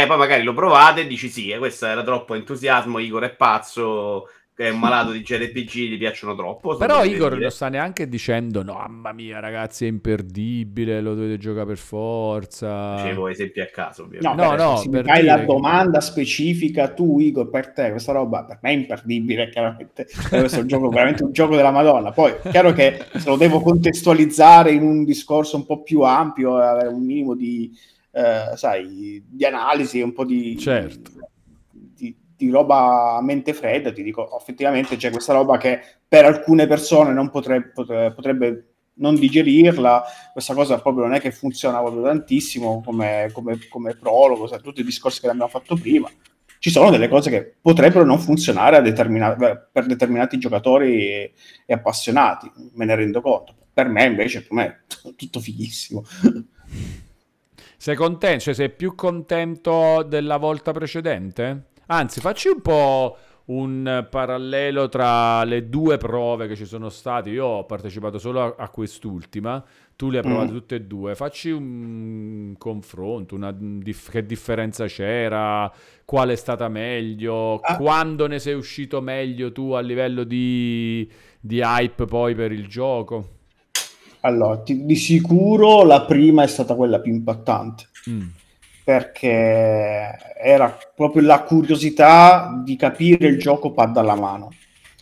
poi magari lo provate e dici questo era troppo entusiasmo, Igor è pazzo, è un malato di JRPG, gli piacciono troppo. Però Igor non sta neanche dicendo no, mamma mia ragazzi, è imperdibile, lo dovete giocare per forza. Facevo esempi a caso, ovviamente. No, se mi fai la domanda specifica, tu Igor, per te questa roba per me è imperdibile, chiaramente. Questo è un gioco veramente un gioco della Madonna. Poi è chiaro che se lo devo contestualizzare in un discorso un po' più ampio, avere un minimo di analisi, un po' di... Certo. Di roba mente fredda, ti dico effettivamente c'è questa roba che per alcune persone non potrebbe non digerirla, questa cosa proprio non è che funziona proprio tantissimo come prologo, tutti i discorsi che abbiamo fatto prima. Ci sono delle cose che potrebbero non funzionare per determinati giocatori e appassionati, me ne rendo conto. Per me invece è tutto fighissimo. Sei contento? Cioè sei più contento della volta precedente? Anzi, facci un po' un parallelo tra le due prove che ci sono state. Io ho partecipato solo a quest'ultima, tu le hai provate tutte e due. Facci un confronto, che differenza c'era, qual è stata meglio, quando ne sei uscito meglio tu a livello di hype poi per il gioco. Allora, di sicuro la prima è stata quella più impattante, perché era proprio la curiosità di capire il gioco pad alla mano,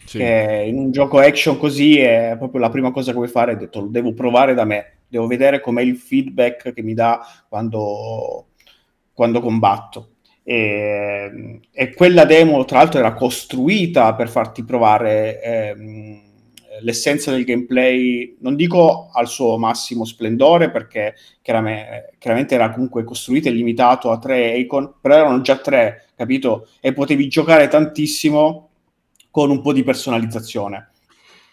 sì. Che in un gioco action così è proprio la prima cosa che vuoi fare. Ho detto, lo devo provare da me, devo vedere com'è il feedback che mi dà quando combatto. E quella demo, tra l'altro, era costruita per farti provare l'essenza del gameplay, non dico al suo massimo splendore, perché chiaramente era comunque costruito e limitato a 3 icon, però erano già 3, capito? E potevi giocare tantissimo con un po' di personalizzazione.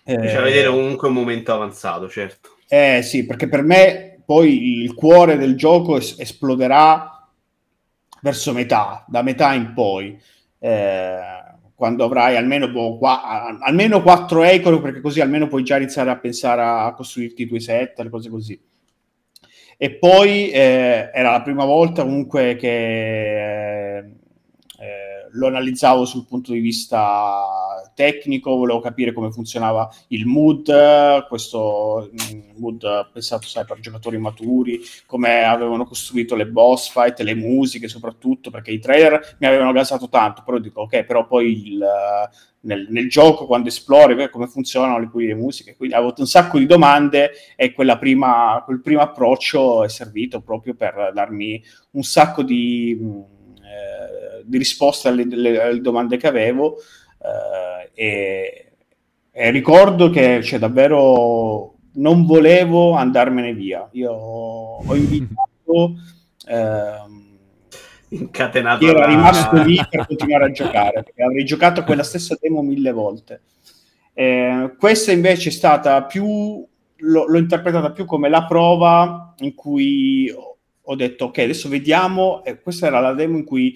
Cioè, vedere comunque un momento avanzato, certo. Sì, perché per me poi il cuore del gioco esploderà verso metà, da metà in poi. Quando avrai almeno 4 icon, perché così almeno puoi già iniziare a pensare a costruirti i tuoi set, le cose così. E poi era la prima volta comunque che lo analizzavo sul punto di vista tecnico, volevo capire come funzionava il mood, questo mood pensato, sai, per giocatori maturi, come avevano costruito le boss fight, le musiche soprattutto, perché i trailer mi avevano gasato tanto, però dico, ok, però poi nel gioco quando esplori, come funzionano le musiche, quindi avevo un sacco di domande e quel primo approccio è servito proprio per darmi un sacco di risposta alle domande che avevo, e ricordo che, cioè, davvero non volevo andarmene via. Io ho invitato incatenato, ero rimasto lì per continuare a giocare, perché avrei giocato quella stessa demo 1000 volte. Questa invece è stata più, l'ho interpretata più come la prova in cui ho detto, ok, adesso vediamo, e questa era la demo in cui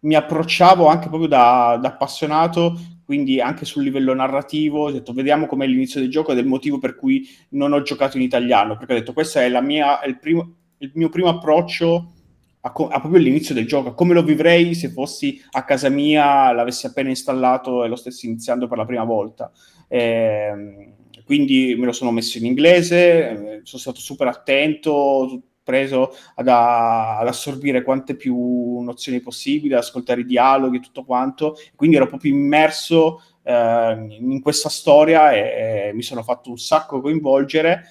mi approcciavo anche proprio da appassionato, quindi anche sul livello narrativo, ho detto, vediamo com'è l'inizio del gioco, ed è il motivo per cui non ho giocato in italiano, perché ho detto, questo è il mio primo approccio a proprio l'inizio del gioco, a come lo vivrei se fossi a casa mia, l'avessi appena installato e lo stessi iniziando per la prima volta. Quindi me lo sono messo in inglese, sono stato super attento, preso ad assorbire quante più nozioni possibili, ad ascoltare i dialoghi e tutto quanto, quindi ero proprio immerso in questa storia e mi sono fatto un sacco coinvolgere.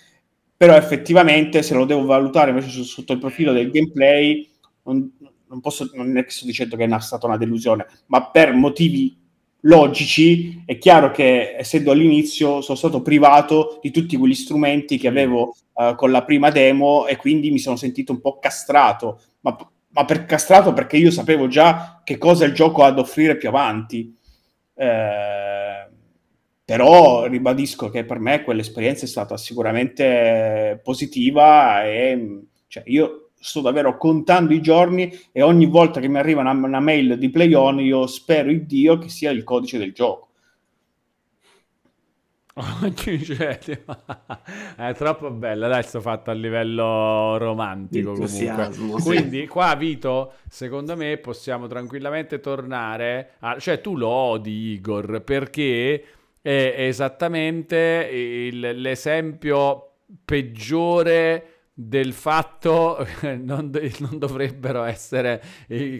Però effettivamente, se lo devo valutare invece sotto il profilo del gameplay, non è che sto dicendo che è stata una delusione, ma per motivi logici è chiaro che, essendo all'inizio, sono stato privato di tutti quegli strumenti che avevo con la prima demo, e quindi mi sono sentito un po' castrato, ma per castrato perché io sapevo già che cosa il gioco ha ad offrire più avanti. Però ribadisco che per me quell'esperienza è stata sicuramente positiva, e cioè, io sto davvero contando i giorni, e ogni volta che mi arriva una mail di PlayOn io spero iddio che sia il codice del gioco. È troppo bella, adesso fatta a livello romantico comunque. Quindi qua, Vito, secondo me possiamo tranquillamente tornare cioè, tu lo odi Igor perché è esattamente l'esempio peggiore del fatto che non dovrebbero essere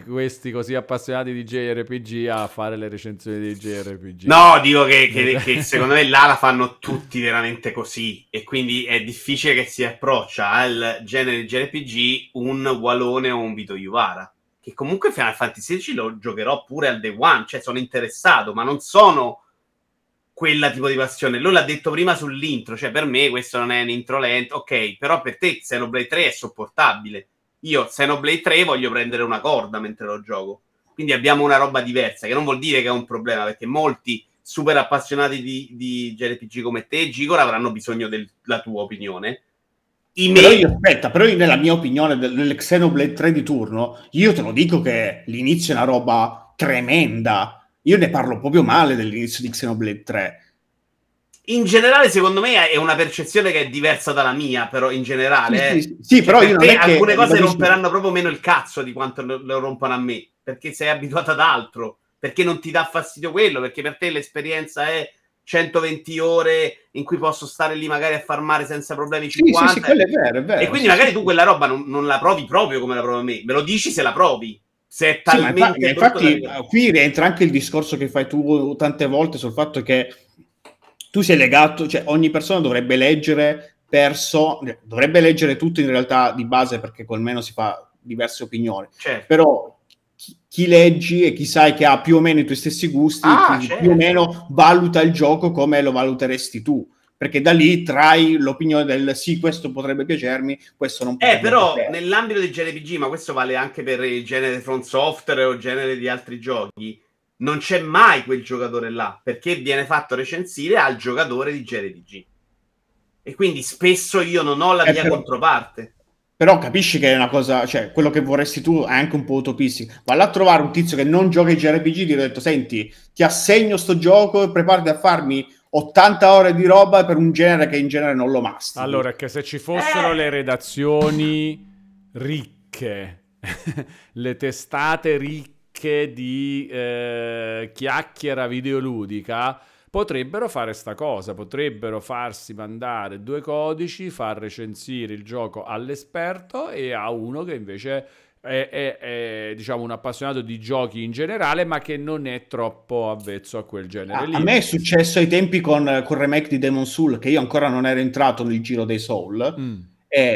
questi così appassionati di JRPG a fare le recensioni di JRPG. No, dico che secondo me là la fanno tutti veramente così, e quindi è difficile che si approccia al genere JRPG un Ualone o un Vito Iuvara, che comunque Final Fantasy XVI lo giocherò pure al day one, cioè sono interessato, ma non sono quella tipo di passione. Lui l'ha detto prima sull'intro, cioè per me questo non è un intro lento, ok, però per te Xenoblade 3 è sopportabile, io Xenoblade 3 voglio prendere una corda mentre lo gioco, quindi abbiamo una roba diversa, che non vuol dire che è un problema, perché molti super appassionati di JRPG come te, Gigor, avranno bisogno della tua opinione, Però nella mia opinione nel Xenoblade 3 di turno, io te lo dico che l'inizio è una roba tremenda. Io ne parlo proprio male dell'inizio di Xenoblade 3. In generale, secondo me, è una percezione che è diversa dalla mia, però in generale. Sì, però io non è che alcune cose romperanno proprio meno il cazzo di quanto lo rompano a me, perché sei abituata ad altro, perché non ti dà fastidio quello, perché per te l'esperienza è 120 ore in cui posso stare lì magari a farmare senza problemi 50. Sì, quello è vero, e quindi magari tu quella roba non la provi proprio come la provo a me. Me lo dici se la provi. Se è talmente infatti qui rientra anche il discorso che fai tu tante volte sul fatto che tu sei legato, cioè ogni persona dovrebbe leggere dovrebbe leggere tutto in realtà di base, perché col meno si fa diverse opinioni. Certo. Però chi leggi e chi sai che ha più o meno i tuoi stessi gusti, più o meno valuta il gioco come lo valuteresti tu. Perché da lì trai l'opinione del sì, questo potrebbe piacermi, questo non potrebbe però piacermi. Nell'ambito del JRPG, ma questo vale anche per il genere From Software o genere di altri giochi, non c'è mai quel giocatore là, perché viene fatto recensire al giocatore di JRPG. E quindi spesso io non ho la mia controparte. Però capisci che è una cosa, cioè, quello che vorresti tu è anche un po' utopistico. Va là a trovare un tizio che non gioca i JRPG e gli ho detto, senti, ti assegno sto gioco e preparati a farmi 80 ore di roba per un genere che in genere non lo mastico. Allora, è che se ci fossero le redazioni ricche, le testate ricche, di chiacchiera videoludica, potrebbero fare sta cosa, potrebbero farsi mandare due codici, far recensire il gioco all'esperto e a uno che invece è diciamo un appassionato di giochi in generale, ma che non è troppo avvezzo a quel genere lì. A me è successo ai tempi con il remake di Demon's Souls, che io ancora non ero entrato nel giro dei Soul.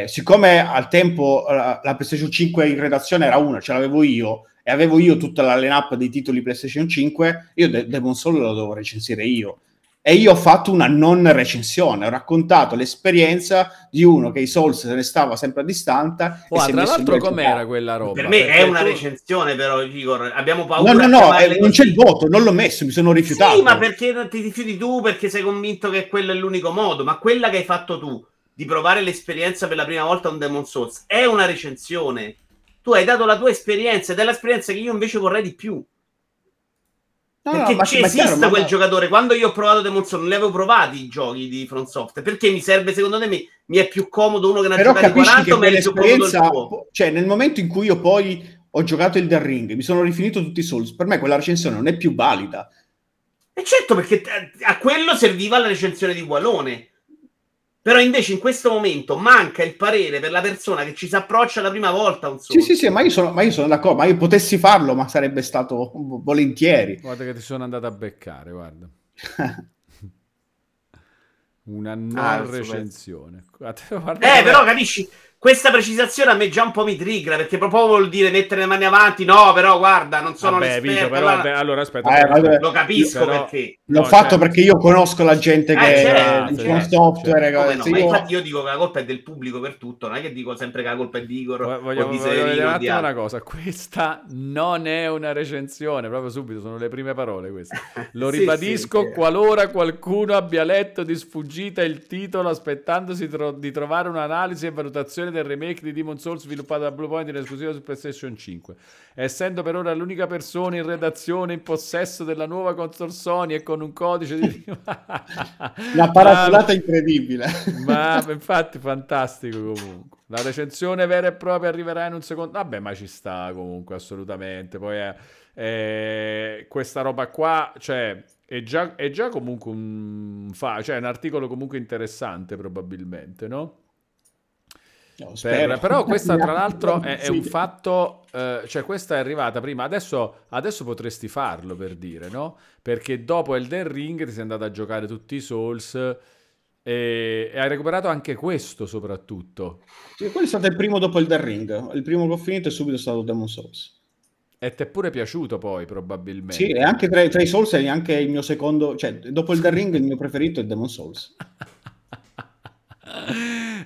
Siccome al tempo la PlayStation 5 in redazione era una, ce l'avevo io, e avevo io tutta la line-up dei titoli PlayStation 5, io Demon's Souls lo devo recensire io. E io ho fatto una non recensione, ho raccontato l'esperienza di uno che i Souls se ne stava sempre a distanza. E tra l'altro com'era quella roba? Per me è una recensione però, Igor, abbiamo paura. No, non c'è il voto, non l'ho messo, mi sono rifiutato. Sì, ma perché ti rifiuti tu? Perché sei convinto che quello è l'unico modo, ma quella che hai fatto tu, di provare l'esperienza per la prima volta un Demon's Souls, è una recensione. Tu hai dato la tua esperienza ed è l'esperienza che io invece vorrei di più. Perché ci esista quel giocatore. Quando io ho provato Demon's Souls, non li avevo provati i giochi di From Software. Perché mi serve, secondo te, mi è più comodo uno che ne ha giocato 40, ma è più comodo il tuo. Cioè, nel momento in cui io poi ho giocato Elden Ring, mi sono rifinito tutti i Souls, per me quella recensione non è più valida. E certo, perché a quello serviva la recensione di Ualone. Però invece in questo momento manca il parere per la persona che ci si approccia la prima volta. Sì, ma io sono d'accordo, ma io potessi farlo, ma sarebbe stato volentieri. Guarda che ti sono andato a beccare, guarda. Una non recensione. Guarda. Però capisci, questa precisazione a me già un po' mi trigger, perché proprio vuol dire mettere le mani avanti, no, però guarda, non sono l'esperto. Allora aspetta, lo capisco però, perché... L'ho fatto perché io conosco la gente software... Ma infatti io dico che la colpa è del pubblico per tutto, non è che dico sempre che la colpa è di Igor. Voglio dire una cosa, questa non è una recensione, proprio subito, sono le prime parole queste. Lo ribadisco, qualora qualcuno abbia letto di sfuggita il titolo aspettandosi di trovare un'analisi e valutazione del remake di Demon's Souls sviluppato da Bluepoint in esclusiva su PlayStation 5. Essendo per ora l'unica persona in redazione in possesso della nuova console Sony e con un codice di la paraculata incredibile. Ma infatti fantastico comunque. La recensione vera e propria arriverà in un secondo. Vabbè, ma ci sta comunque assolutamente. Poi questa roba qua, cioè è già comunque un articolo comunque interessante probabilmente, no? Però questa tra l'altro è un fatto, cioè questa è arrivata prima, adesso potresti farlo per dire, no? Perché dopo Elden Ring ti sei andato a giocare tutti i Souls e hai recuperato anche questo soprattutto. Sì, quello è stato il primo dopo Elden Ring, il primo che ho finito è subito stato Demon's Souls. E ti è pure piaciuto poi probabilmente. Sì, e anche tra i Souls è anche il mio secondo, cioè dopo Elden Ring il mio preferito è Demon's Souls.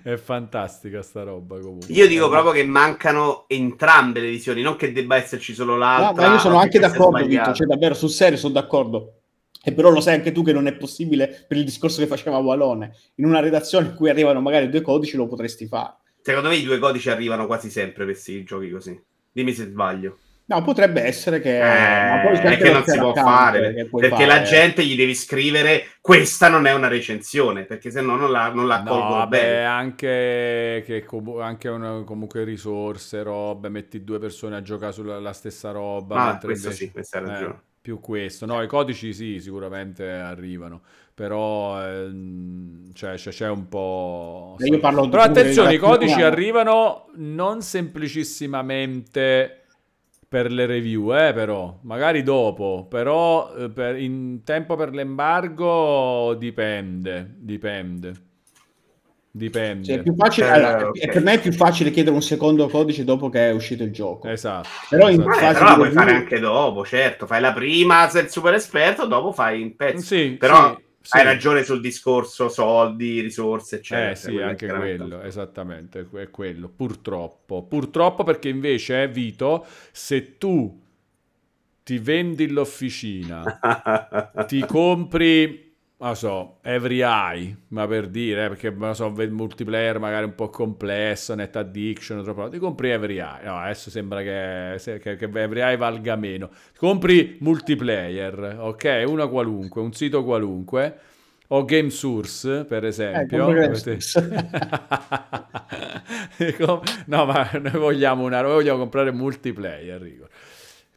È fantastica sta roba comunque. Io dico proprio che mancano entrambe le visioni, non che debba esserci solo l'altra. No, ma io sono anche d'accordo, Vito, cioè davvero sul serio sono d'accordo. E però lo sai anche tu che non è possibile, per il discorso che faceva Ualone. In una redazione in cui arrivano magari due codici lo potresti fare. Secondo me i due codici arrivano quasi sempre per questi giochi così. Dimmi se sbaglio. No, potrebbe essere che... ma poi è che non si può fare, perché la gente gli devi scrivere questa non è una recensione, perché se no non la colgono bene. Anche che anche una, comunque risorse, roba, metti due persone a giocare sulla la stessa roba. Ah, questo invece, sì, questa è la ragione. Più questo, no, i codici sì, sicuramente arrivano, però c'è un po'... Però attenzione, i codici arrivano non semplicissimamente per le review, però, magari dopo, però in tempo per l'embargo dipende. Cioè, è più facile, okay. Per me è più facile chiedere un secondo codice dopo che è uscito il gioco. Esatto. Però la puoi fare anche dopo, certo. Fai la prima, sei il super esperto, dopo fai un pezzo. Sì, però sì, hai ragione sul discorso soldi, risorse, eccetera. Sì, anche quello, esattamente, è quello. Purtroppo, perché invece, Vito, se tu ti vendi l'officina, ti compri... non so, Every Eye, ma per dire, perché non so, Multiplayer magari un po' complesso, Net Addiction, troppo, ti compri Every Eye, no, adesso sembra che Every Eye valga meno, ti compri Multiplayer, ok, una qualunque, un sito qualunque, o Gamesource, per esempio, no, ma noi vogliamo comprare Multiplayer, Igor.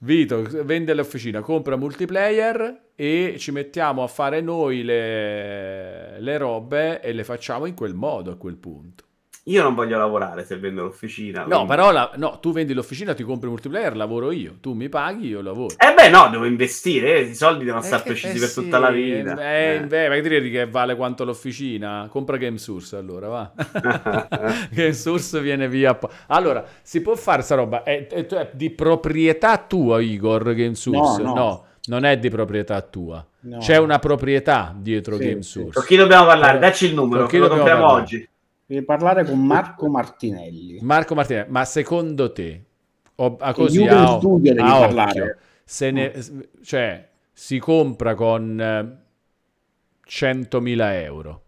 Vito, vende l'officina, compra Multiplayer e ci mettiamo a fare noi le robe e le facciamo in quel modo a quel punto. Io non voglio lavorare se vendo l'officina. No, quindi... però no, tu vendi l'officina, ti compri Multiplayer, lavoro io. Tu mi paghi, io lavoro. No, devo investire, i soldi devono stare precisi per tutta la vita. Ma che direi che vale quanto l'officina? Compra Gamesource, allora, va. Gamesource viene via. Allora, si può fare sta roba? È di proprietà tua, Igor, Gamesource? No. Non è di proprietà tua. No. C'è una proprietà dietro Gamesource. Sì. Con chi dobbiamo parlare? Dacci il numero, che lo compriamo oggi. Devi parlare con Marco Martinelli, ma secondo te parlare se ne, cioè si compra con 100.000 euro?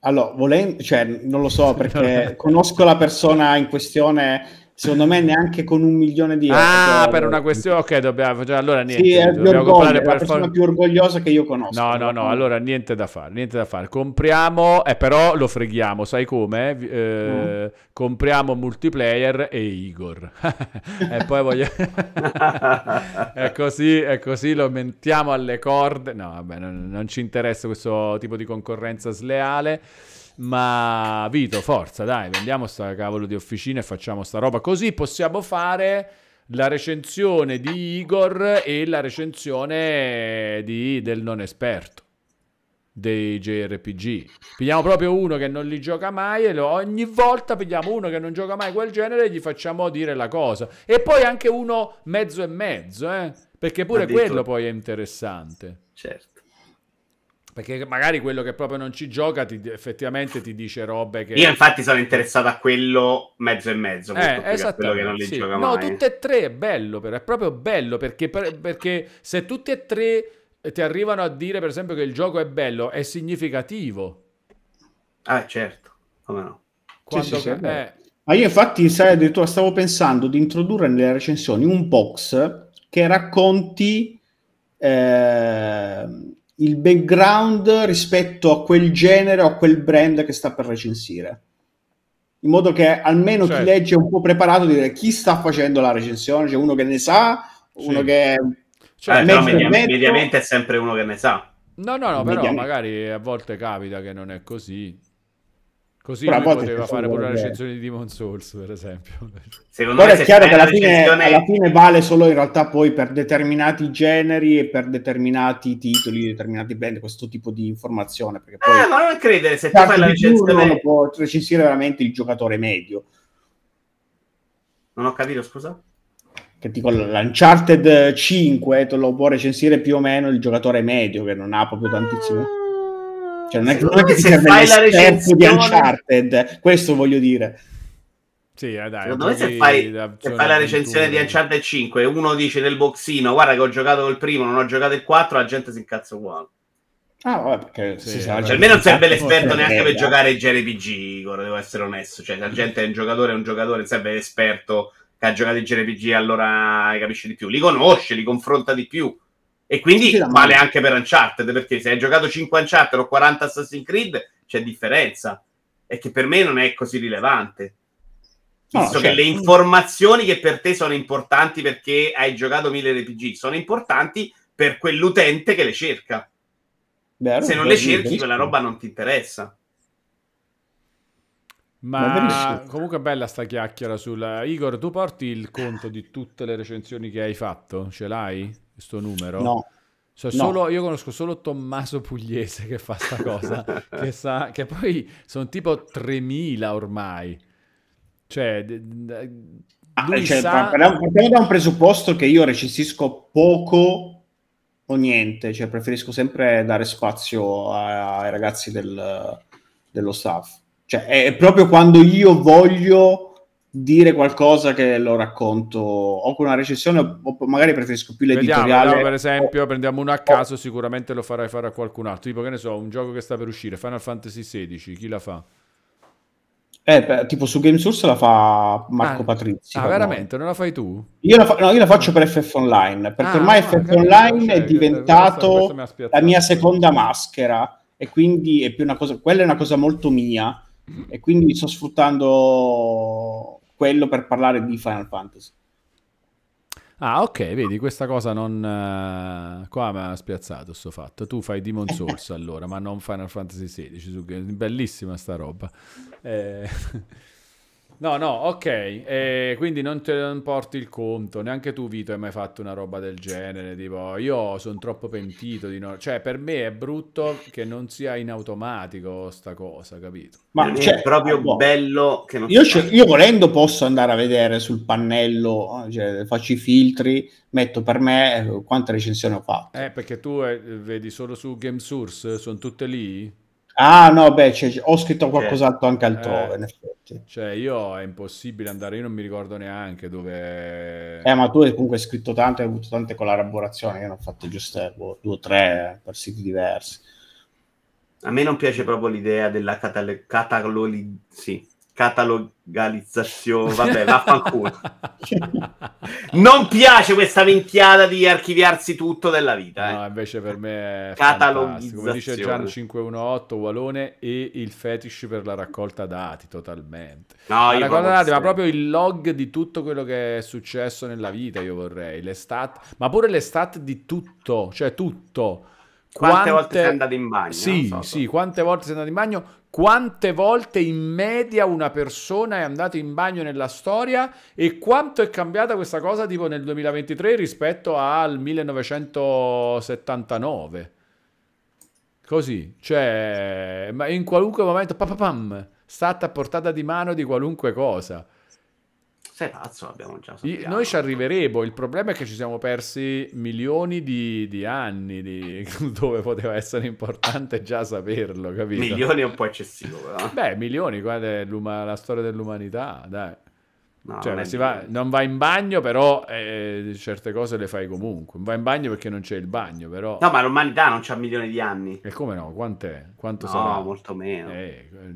Allora, volendo, cioè non lo so, perché conosco la persona in questione. Secondo me neanche con 1 milione di euro. Per una questione, ok, dobbiamo, cioè, allora niente. Sì, è la persona più orgogliosa che io conosco. No, allora niente da fare. Compriamo, però lo freghiamo, sai come? Compriamo Multiplayer e Igor. E poi voglio... è così, lo mentiamo alle corde. No, vabbè, non ci interessa questo tipo di concorrenza sleale. Ma Vito, forza, dai, vendiamo sta cavolo di officina e facciamo sta roba, così possiamo fare la recensione di Igor e la recensione del non esperto dei JRPG. Pigliamo proprio uno che non li gioca mai e ogni volta pigliamo uno che non gioca mai quel genere e gli facciamo dire la cosa. E poi anche uno mezzo e mezzo, perché pure quello poi è interessante. Certo. Perché magari quello che proprio non ci gioca effettivamente ti dice robe che... Io infatti sono interessato a quello mezzo e mezzo, esatto, quello che non li gioca mai. No, tutte e tre è bello, però è proprio bello, perché se tutti e tre ti arrivano a dire, per esempio, che il gioco è bello, è significativo. Certo, come no. Ma io infatti addirittura stavo pensando di introdurre nelle recensioni un box che racconti... il background rispetto a quel genere o a quel brand che sta per recensire, in modo che almeno chi legge è un po' preparato di dire chi sta facendo la recensione, cioè uno che ne sa, uno che mediamente è sempre uno che ne sa. No, però magari a volte capita che non è così. Così lui poteva fare pure la recensione di Demon's Souls, per esempio. Secondo me è chiaro che alla fine vale solo in realtà poi per determinati generi e per determinati titoli, determinati brand, questo tipo di informazione. Perché poi ma non credere, se tu fai la recensione... non può recensire veramente il giocatore medio. Non ho capito, scusa? Che dico, l'Uncharted 5 lo può recensire più o meno il giocatore medio, che non ha proprio tantissimo... Cioè non è che si serve l'esperto di Uncharted, questo voglio dire. Sì, dai, secondo me se fai la recensione di Uncharted 5 e uno dice nel boxino guarda che ho giocato col primo, non ho giocato il 4, la gente si incazza uguale. Ah, vabbè, perché sì, cioè, a me non serve l'esperto neanche per giocare ai JRPG, devo essere onesto, cioè la gente è un giocatore, serve l'esperto che ha giocato i JRPG, allora capisce di più, li conosce, li confronta di più e quindi sì, vale anche per Uncharted, perché se hai giocato 5 Uncharted o 40 Assassin's Creed c'è differenza, e che per me non è così rilevante. Visto che le informazioni che per te sono importanti perché hai giocato 1000 RPG sono importanti per quell'utente che le cerca. Beh, se non le cerchi, quella roba non ti interessa. Ma comunque è bella sta chiacchiera sulla... Igor, tu porti il conto di tutte le recensioni che hai fatto? Ce l'hai? Questo numero? No. Solo, io conosco solo Tommaso Pugliese che fa sta cosa, che poi sono tipo 3000 ormai. Cioè, partiamo da un presupposto che io recensisco poco o niente, cioè preferisco sempre dare spazio ai ragazzi dello staff, cioè è proprio quando io voglio dire qualcosa che lo racconto o con una recensione o magari preferisco più l'editoriale. Vediamo, per esempio prendiamo uno a caso, sicuramente lo farai fare a qualcun altro, tipo che ne so, un gioco che sta per uscire, Final Fantasy XVI, chi la fa? Tipo su Gamesource la fa Marco Patrizio. Ah, veramente? Non la fai tu? Io la faccio per FF Online, perché ormai FF Online è diventato la mia seconda maschera, e quindi è più una cosa, quella è una cosa molto mia, e quindi sto sfruttando quello per parlare di Final Fantasy. Ah, ok, vedi, questa cosa non... qua mi ha spiazzato sto fatto. Tu fai Demon's Souls allora, ma non Final Fantasy XVI. Bellissima sta roba. No, ok. Quindi non porti il conto. Neanche tu, Vito, hai mai fatto una roba del genere. Tipo, io sono troppo pentito di no... Cioè, per me è brutto che non sia in automatico sta cosa, capito? Ma cioè, è proprio bello che non io volendo posso andare a vedere sul pannello, cioè, faccio i filtri, metto per me quante recensioni ho fatto. Perché tu vedi solo su Gamesource, sono tutte lì? Ah no, beh, ho scritto qualcos'altro anche altrove, in effetti. Cioè io è impossibile andare, io non mi ricordo neanche dove... ma tu comunque hai scritto tanto, hai avuto tante collaborazioni, io ne ho fatte giusto 2 o 3 per siti diversi. A me non piace proprio l'idea della catalogalizzazione, vabbè, vaffanculo. Non piace questa minchiata di archiviarsi tutto della vita. No, invece per me è fantastico. Come dice Gian 518, Ualone e il fetish per la raccolta dati, totalmente. No, io ma proprio il log di tutto quello che è successo nella vita, io vorrei. Le stat, ma pure le stat di tutto, cioè tutto. Quante volte sei andato in bagno? Sì, sì, quante volte sei andato in bagno? Quante volte in media una persona è andata in bagno nella storia e quanto è cambiata questa cosa tipo nel 2023 rispetto al 1979? Così, cioè, ma in qualunque momento, papapam, stata a portata di mano di qualunque cosa. Sei pazzo, abbiamo già sappiamo. Noi ci arriveremo, il problema è che ci siamo persi milioni di anni dove poteva essere importante già saperlo, capito? Milioni è un po' eccessivo, però. Beh, milioni, guarda, è la storia dell'umanità, dai. No, cioè, non va in bagno, però certe cose le fai comunque. Non va in bagno perché non c'è il bagno, però. No, ma l'umanità non c'ha milioni di anni. E come no? Quant'è? Quanto sarà? No, molto meno.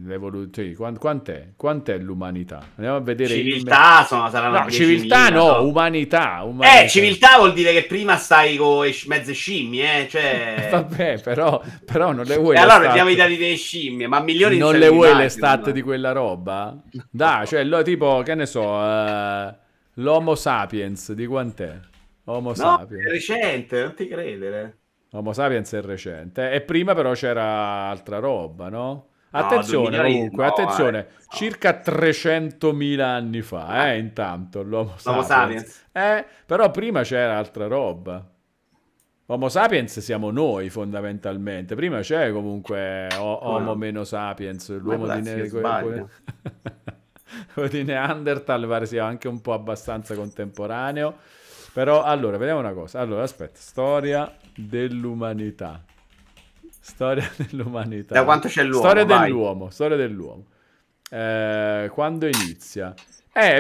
L'evoluzione. Quant'è l'umanità? Andiamo a vedere. Civiltà saranno. No, civiltà no, umanità. Civiltà vuol dire che prima stai con mezze scimmie, cioè. Vabbè, però non le vuoi. E allora prendiamo i dati delle scimmie, ma milioni di. Non le vuoi le stat di quella roba? Dai, cioè, tipo, che ne so. L'Homo Sapiens di quant'è? Sapiens è recente, non ti credere. Homo Sapiens è recente e prima però c'era altra roba, no? Attenzione, comunque, circa 300.000 anni fa, intanto l'Homo Sapiens. Però prima c'era altra roba. Homo Sapiens siamo noi fondamentalmente, prima c'è comunque Homo meno Sapiens, l'uomo di nero. Di Neanderthal pare sia anche un po' abbastanza contemporaneo, però allora vediamo una cosa, allora aspetta, storia dell'umanità da quanto c'è l'uomo, storia dell'uomo, quando inizia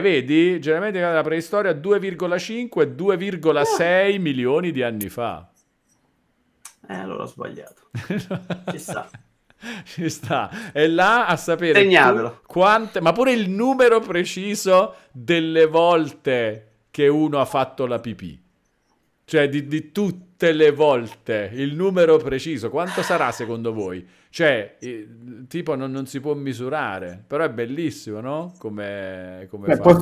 Vedi, generalmente la preistoria 2,5, 2,6 milioni di anni fa. Allora ho sbagliato. Ci sta. Ci sta. E là a sapere quante, ma pure il numero preciso delle volte che uno ha fatto la pipì. Cioè di tutte le volte, il numero preciso. Quanto sarà secondo voi? Cioè, tipo non si può misurare, però è bellissimo, no? Come puoi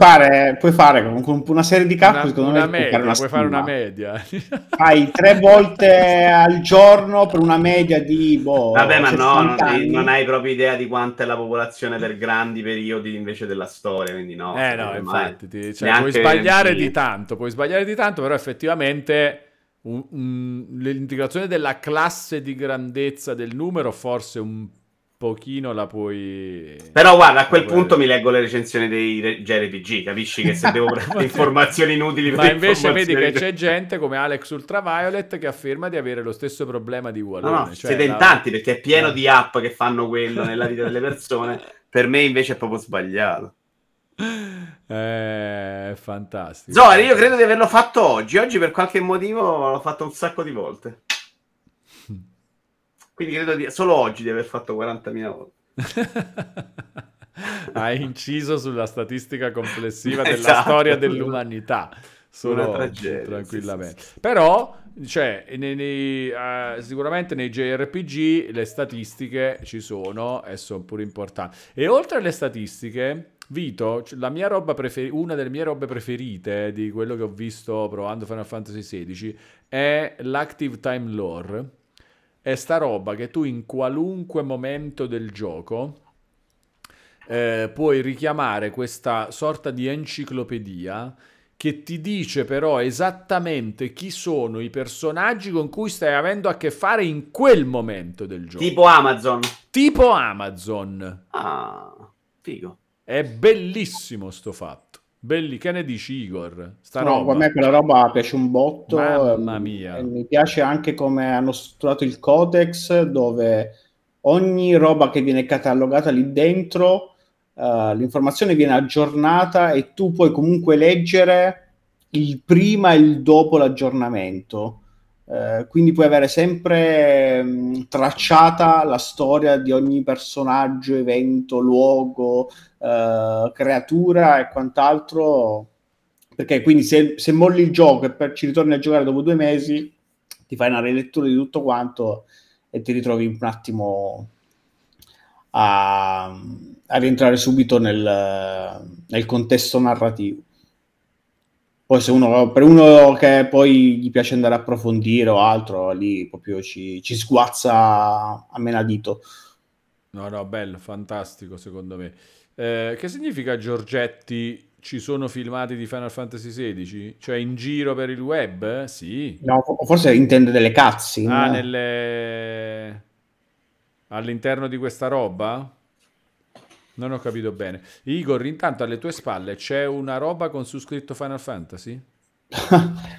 fare con una serie di calcoli, puoi fare una media. Fai 3 volte al giorno per una media di vabbè, ma non hai proprio idea di quanta è la popolazione per grandi periodi invece della storia, quindi no. No, infatti, puoi sbagliare di tanto, però effettivamente l'integrazione della classe di grandezza del numero forse un pochino la puoi... Però guarda, a quel punto mi leggo le recensioni dei JRPG, capisci che se devo prendere informazioni inutili... Ma invece vedi che c'è gente come Alex Ultraviolet che afferma di avere lo stesso problema di Ualone. No, cioè siete in tanti, perché è pieno di app che fanno quello nella vita delle persone. Per me invece è proprio sbagliato. Fantastico. Zoe, io credo di averlo fatto oggi per qualche motivo l'ho fatto un sacco di volte, quindi credo solo oggi di aver fatto 40.000 volte. Hai inciso sulla statistica complessiva della storia dell'umanità. Solo una tragedia, tranquillamente. Sì. Però cioè, sicuramente nei JRPG le statistiche ci sono e sono pure importanti. E oltre alle statistiche, Vito, una delle mie robe preferite di quello che ho visto provando Final Fantasy XVI è l'Active Time Lore. È sta roba che tu in qualunque momento del gioco puoi richiamare questa sorta di enciclopedia che ti dice però esattamente chi sono i personaggi con cui stai avendo a che fare in quel momento del gioco. Tipo Amazon. Ah, figo. È bellissimo sto fatto. Che ne dici, Igor? Roba. A me quella roba piace un botto. Mamma mia. E mi piace anche come hanno strutturato il codex, dove ogni roba che viene catalogata lì dentro, l'informazione viene aggiornata e tu puoi comunque leggere il prima e il dopo l'aggiornamento. Quindi puoi avere sempre tracciata la storia di ogni personaggio, evento, luogo, creatura e quant'altro, perché quindi se molli il gioco e ci ritorni a giocare dopo 2 mesi ti fai una rilettura di tutto quanto e ti ritrovi un attimo a rientrare subito nel contesto narrativo. Poi se per uno che poi gli piace andare a approfondire o altro, lì proprio ci sguazza a menadito. No, bello, fantastico secondo me. Che significa, Giorgetti, ci sono filmati di Final Fantasy XVI? Cioè in giro per il web? Sì. No, forse intende delle cutscene. All'interno di questa roba? Non ho capito bene. Igor, intanto alle tue spalle c'è una roba con su scritto Final Fantasy?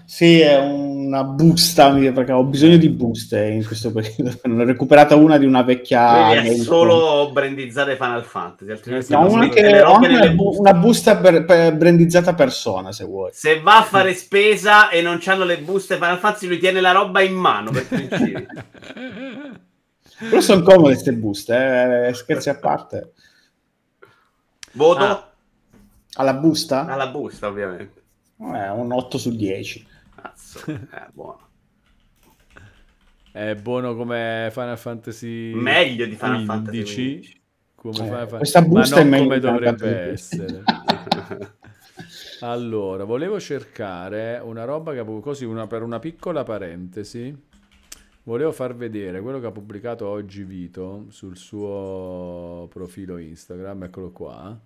Sì, è una busta, perché ho bisogno di buste in questo periodo. Ne ho recuperata una di una vecchia... Quindi è solo brandizzate Final Fantasy. Altrimenti una busta per brandizzata Persona, se vuoi. Se va a fare spesa e non c'hanno le buste Final Fantasy, lui tiene la roba in mano per principio. Però sono comode queste buste, scherzi a parte. Voto? Alla busta? Alla busta, ovviamente. Un 8 su 10. Cazzo, è buono. È buono come Final Fantasy... Meglio di Final Fantasy 15. Questa busta ma non è come dovrebbe essere. Allora, volevo cercare una roba che così per una piccola parentesi. Volevo far vedere quello che ha pubblicato oggi Vito sul suo profilo Instagram, eccolo qua.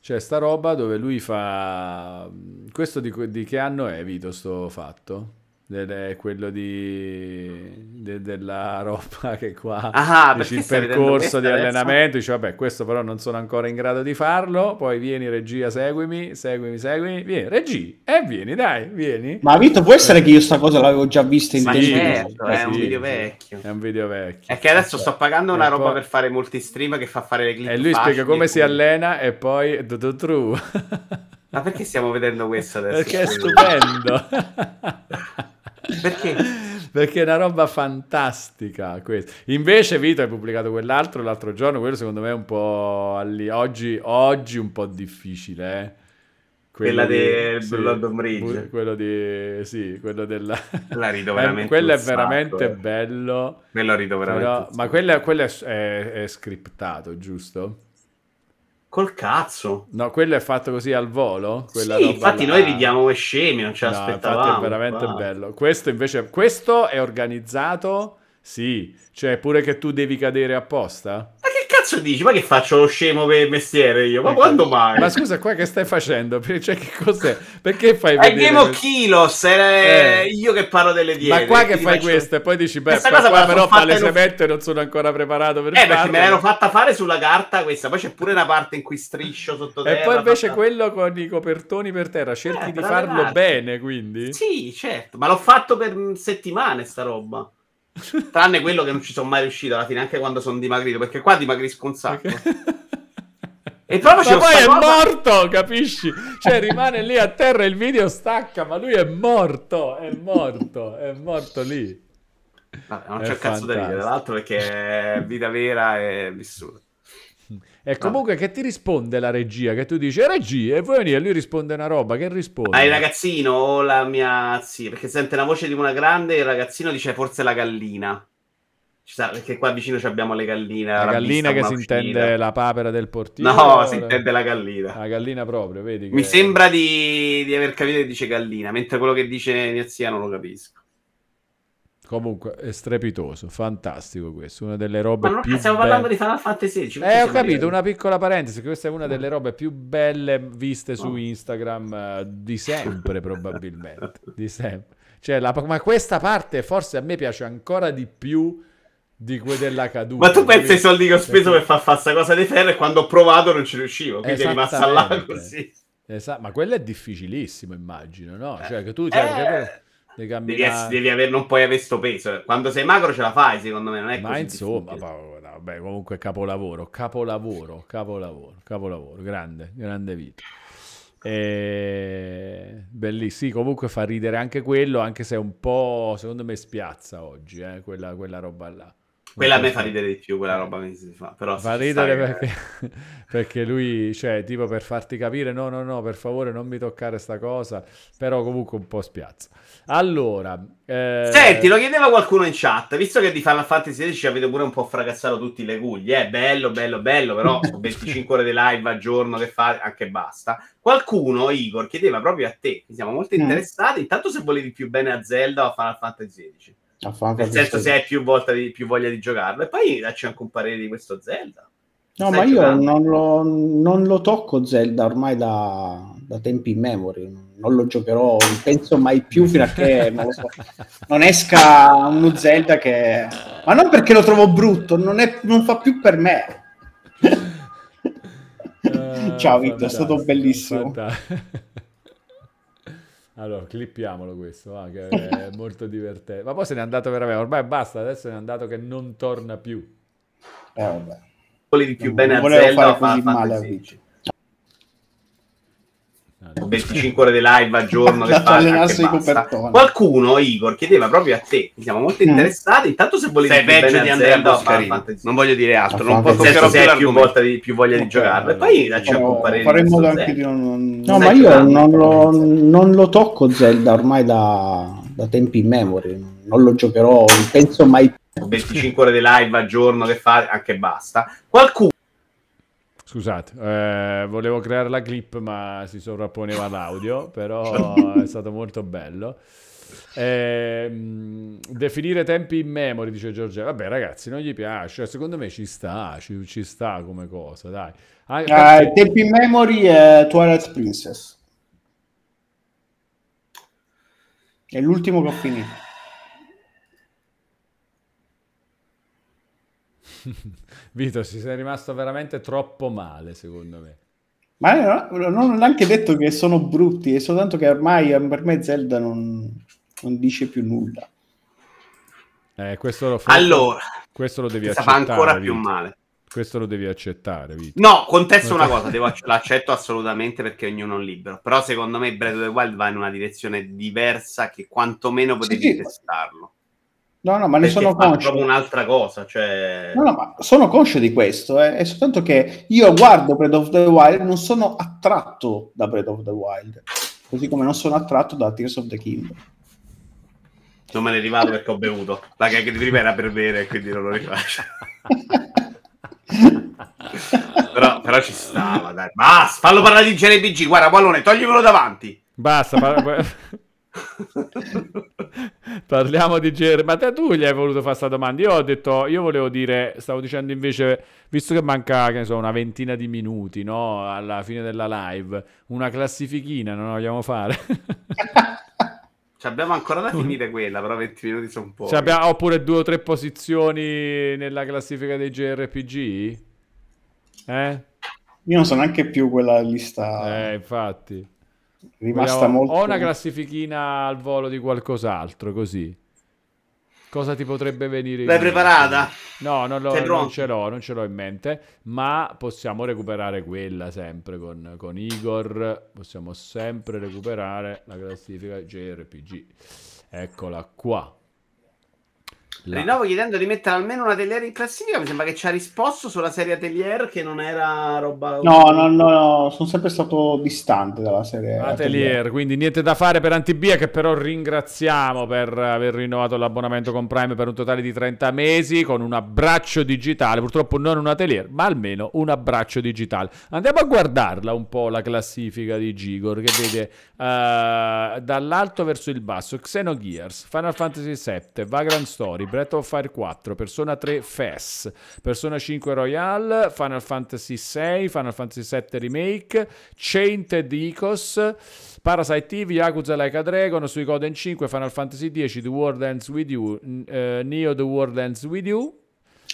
C'è sta roba dove lui fa... Questo di che anno è, Vito, sto fatto? ed è quello della roba che qua dici, il percorso di allenamento, dici vabbè questo però non sono ancora in grado di farlo, poi vieni regia, seguimi, vieni regi e vieni. Ma Vito, può essere che io sta cosa l'avevo già vista in tempo, è un video vecchio, è che adesso sto pagando una roba per fare multi stream che fa fare le clip e lui spiega come si allena e poi true. Ma perché stiamo vedendo questo adesso? Perché è stupendo. Perché è una roba fantastica questa. Invece Vito hai pubblicato quell'altro l'altro giorno, quello secondo me è un po' oggi un po' difficile, eh? Quella del Bloodborne Ridge, quello della la rido veramente quello è veramente bello, quello rido veramente ma quello è scriptato, giusto? Col cazzo, no, quello è fatto così al volo. Sì, roba infatti là. Noi ridiamo come scemi, non ce l'aspettavamo. Infatti è veramente bello. Questo invece, questo è organizzato, sì, cioè pure che tu devi cadere apposta. Ma che cazzo dici? Ma che faccio lo scemo per mestiere io? Ma quando mai? Ma scusa, qua che stai facendo? Cioè, che cos'è? Perché fai vedere? È Game of Kilos, io che parlo delle diete. Ma qua che fai questo e poi dici, beh, qua però palesemente non sono ancora preparato per farlo. Perché me l'hanno fatta fare sulla carta questa, poi c'è pure una parte in cui striscio sottoterra. E poi invece quello con i copertoni per terra, cerchi di farlo bene, quindi? Sì, certo, ma l'ho fatto per settimane sta roba. Tranne quello che non ci sono mai riuscito alla fine, anche quando sono dimagrito, perché qua dimagrisco un sacco. E poi è morto, capisci? Cioè rimane lì a terra, il video stacca, ma lui è morto lì. Vabbè, non è c'è fantastico. Cazzo da ridere, tra l'altro, perché è vita vera e vissuta. E comunque che ti risponde la regia, che tu dici regia e poi lui risponde una roba che risponde il ragazzino o la mia zia, perché sente la voce di una grande e il ragazzino dice forse la gallina, perché qua vicino abbiamo le galline, la gallina che si intende la papera del portiere, no, si intende la gallina proprio, vedi che... mi sembra di aver capito che dice gallina, mentre quello che dice mia zia non lo capisco. Comunque è strepitoso, fantastico questo, una delle robe più stiamo belle. Parlando di Final Fantasy XVI. Ho capito, una piccola parentesi, questa è una delle robe più belle viste su Instagram di sempre, probabilmente, di sempre. Cioè, ma questa parte forse a me piace ancora di più di della caduta. Ma tu pensi ai soldi che ho speso per far fare questa cosa di ferro e quando ho provato non ci riuscivo, quindi è rimasta là così. Ma quello è difficilissimo, immagino, no? Cioè che tu... Devi avere, non puoi avere sto peso, quando sei magro ce la fai, secondo me non è ma così insomma vabbè, comunque capolavoro, grande Vito, bellissimo. Sì, comunque fa ridere anche quello, anche se è un po' secondo me spiazza oggi, quella roba là, quella a me fa ridere di più, quella roba mi si fa, però fa ridere perché lui, cioè tipo per farti capire no per favore non mi toccare sta cosa, però comunque un po' spiazza. Allora senti, lo chiedeva qualcuno in chat, visto che di Final Fantasy XVI avete pure un po' fracassato tutti le guglie, bello però 25 ore di live al giorno che fa anche basta. Qualcuno, Igor, chiedeva proprio a te, siamo molto interessati, intanto se volevi più bene a Zelda o a Final Fantasy XVI, nel senso se hai più voglia di giocarlo, e poi dacci anche un parere di questo Zelda. No, ma giocando? Io non lo tocco Zelda ormai da tempi immemori, non lo giocherò, penso mai più, fino a che non esca uno Zelda che... ma non perché lo trovo brutto, non fa più per me. Ciao Vito, è stato bellissimo. Allora, clippiamolo questo, che è molto divertente. Ma poi se n'è andato veramente, ormai basta, adesso se n'è andato che non torna più. Vabbè. Volevi più bene a Zelda, ma 25 ore di live al giorno che fa. Qualcuno, Igor, chiedeva proprio a te, siamo molto interessati, intanto se volevi più bene di Andrea Boscarino. Non voglio dire altro, non posso se più volta di più voglia di giocare. Poi dacci un parere. Faremmo anche di non... No, ma io non lo tocco Zelda ormai da tempi immemori, non lo giocherò, penso mai 25 ore di live al giorno che fa anche basta. Qualcuno, scusate, volevo creare la clip ma si sovrapponeva l'audio, però è stato molto bello. Definire tempi in memoria, dice Giorgia, vabbè ragazzi non gli piace, secondo me ci sta come cosa, dai. Perché... tempi in memoria, Twilight Princess. È l'ultimo che ho finito. Vito, ci sei rimasto veramente troppo male, secondo me. Ma non ho anche detto che sono brutti, è soltanto che ormai per me Zelda non dice più nulla. Questo lo fa. Allora, questo lo devi accettare. Fa ancora più male. Questo lo devi accettare, Vito. No, contesto una cosa, l'accetto assolutamente perché ognuno è libero. Però secondo me Breath of the Wild va in una direzione diversa che quantomeno potevi testarlo. No, ma ne sono conscio. È proprio un'altra cosa, cioè... No, ma sono conscio di questo, eh. È soltanto che io guardo Breath of the Wild, non sono attratto da Breath of the Wild, così come non sono attratto da Tears of the Kingdom. Non me ne rivado perché ho bevuto. La gag di prima era per bere, quindi non lo rifaccio. però ci stava, dai. Basta, fallo parlare di JRPG. Guarda, pallone, toglimelo davanti. Basta, parliamo di JRPG. Ma te, tu gli hai voluto fare questa domanda? Io ho detto, stavo dicendo invece, visto che manca, che ne so, una ventina di minuti, no, alla fine della live, una classifichina non la vogliamo fare? Abbiamo ancora da finire quella, però 20 minuti sono un po'. Abbiamo oppure 2 o 3 posizioni nella classifica dei JRPG? Io non so neanche più quella lista. Infatti. Rimasta molto... Ho una classifichina al volo di qualcos'altro, così. Cosa ti potrebbe venire? L'hai preparata? No, non ce l'ho in mente, ma possiamo recuperare quella sempre con Igor, possiamo sempre recuperare la classifica JRPG. Eccola qua. Rinnovo chiedendo di mettere almeno una Telier in classifica, mi sembra che ci ha risposto sulla serie Telier, che non era roba... No, sono sempre stato distante dalla serie Telier, quindi niente da fare per Antibia, che però ringraziamo per aver rinnovato l'abbonamento con Prime per un totale di 30 mesi, con un abbraccio digitale, purtroppo non una Telier, ma almeno un abbraccio digitale. Andiamo a guardarla un po' la classifica di Gigor, che vede dall'alto verso il basso Xenogears, Final Fantasy VII, Vagrant Story, Breath of Fire 4, Persona 3 FES, Persona 5 Royal, Final Fantasy 6, Final Fantasy 7 Remake, Chained Echoes, Parasite Eve, Yakuza Like a Dragon, Suikoden 5, Final Fantasy 10, The World Ends With You, Neo The World Ends With You.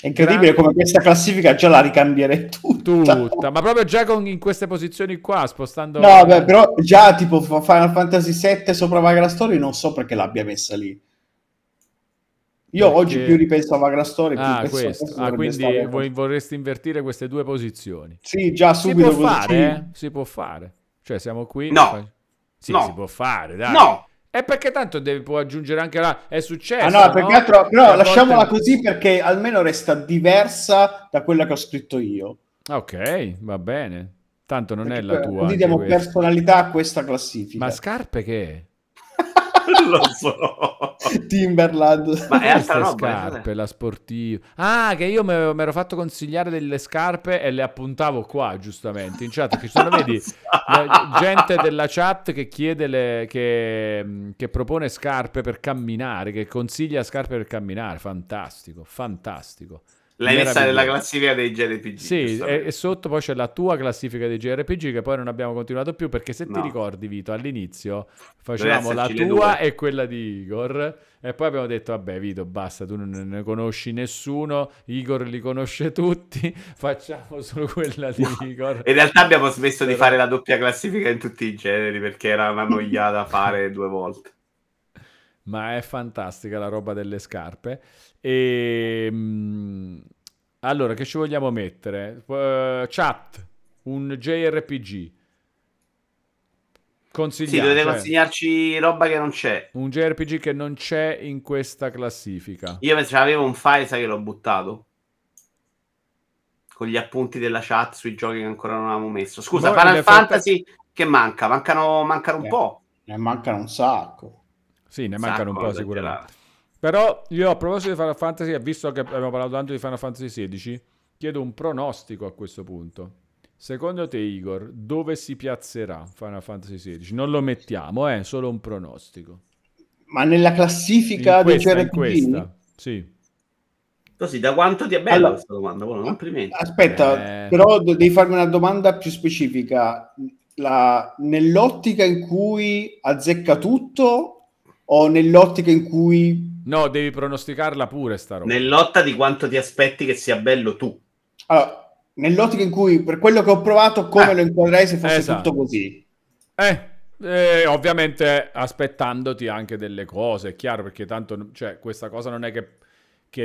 È incredibile come questa classifica già la ricambierei tutta, ma proprio già in queste posizioni qua, spostando... No, beh, però già tipo Final Fantasy 7 sopra Vagrant Story non so perché l'abbia messa lì. Io oggi più ripenso a Vagrant Story. Quindi vorresti invertire queste 2 posizioni? Sì, già subito. Si può fare? Si può fare. Cioè siamo qui. No. Sì, no. Si può fare, dai. No. E perché tanto può aggiungere anche la... È successo, no? Perché altro... No, lasciamola così perché almeno resta diversa da quella che ho scritto io. Ok, va bene. Tanto non perché è la tua. Quindi diamo personalità a questa classifica. Ma Scarpe che è? Lo so. Timberland. Ma è altra roba, Scarpe, la sportiva. Ah, che io mi ero fatto consigliare delle scarpe e le appuntavo qua, giustamente, in chat. Che sono, vedi, gente della chat che chiede che propone scarpe per camminare, che consiglia scarpe per camminare. Fantastico. L'hai messa nella classifica dei JRPG. Sì, e sotto poi c'è la tua classifica dei JRPG, che poi non abbiamo continuato più perché, se ti ricordi, Vito, all'inizio facevamo la tua e quella di Igor e poi abbiamo detto vabbè Vito basta, tu non ne conosci nessuno, Igor li conosce tutti, facciamo solo quella di Igor. In realtà abbiamo smesso di fare la doppia classifica in tutti i generi perché era una noiata fare 2 volte. Ma è fantastica la roba delle scarpe. Allora, che ci vogliamo mettere? Chat, un JRPG. Consigliate. Sì, dovete consigliarci roba che non c'è. Un JRPG che non c'è in questa classifica. Io invece avevo un file, sai che l'ho buttato? Con gli appunti della chat sui giochi che ancora non avevamo messo. Scusa, Final Fantasy che manca? Mancano un po'. Ne mancano un sacco. Sì, ne mancano un po' sicuramente. Però io, a proposito di Final Fantasy, visto che abbiamo parlato tanto di Final Fantasy XVI, chiedo un pronostico a questo punto. Secondo te, Igor, dove si piazzerà Final Fantasy XVI? Non lo mettiamo, è solo un pronostico. Ma nella classifica di JRPG? Sì. Così, da quanto ti è bella questa domanda? Buono, complimenti. Aspetta, però devi farmi una domanda più specifica. Nell'ottica in cui azzecca tutto... o nell'ottica in cui... No, devi pronosticarla pure sta roba. Nell'otta di quanto ti aspetti che sia bello tu. Allora, nell'ottica in cui, per quello che ho provato, come lo inquadrerei se fosse tutto così? Ovviamente aspettandoti anche delle cose, è chiaro, perché tanto, cioè, questa cosa non è che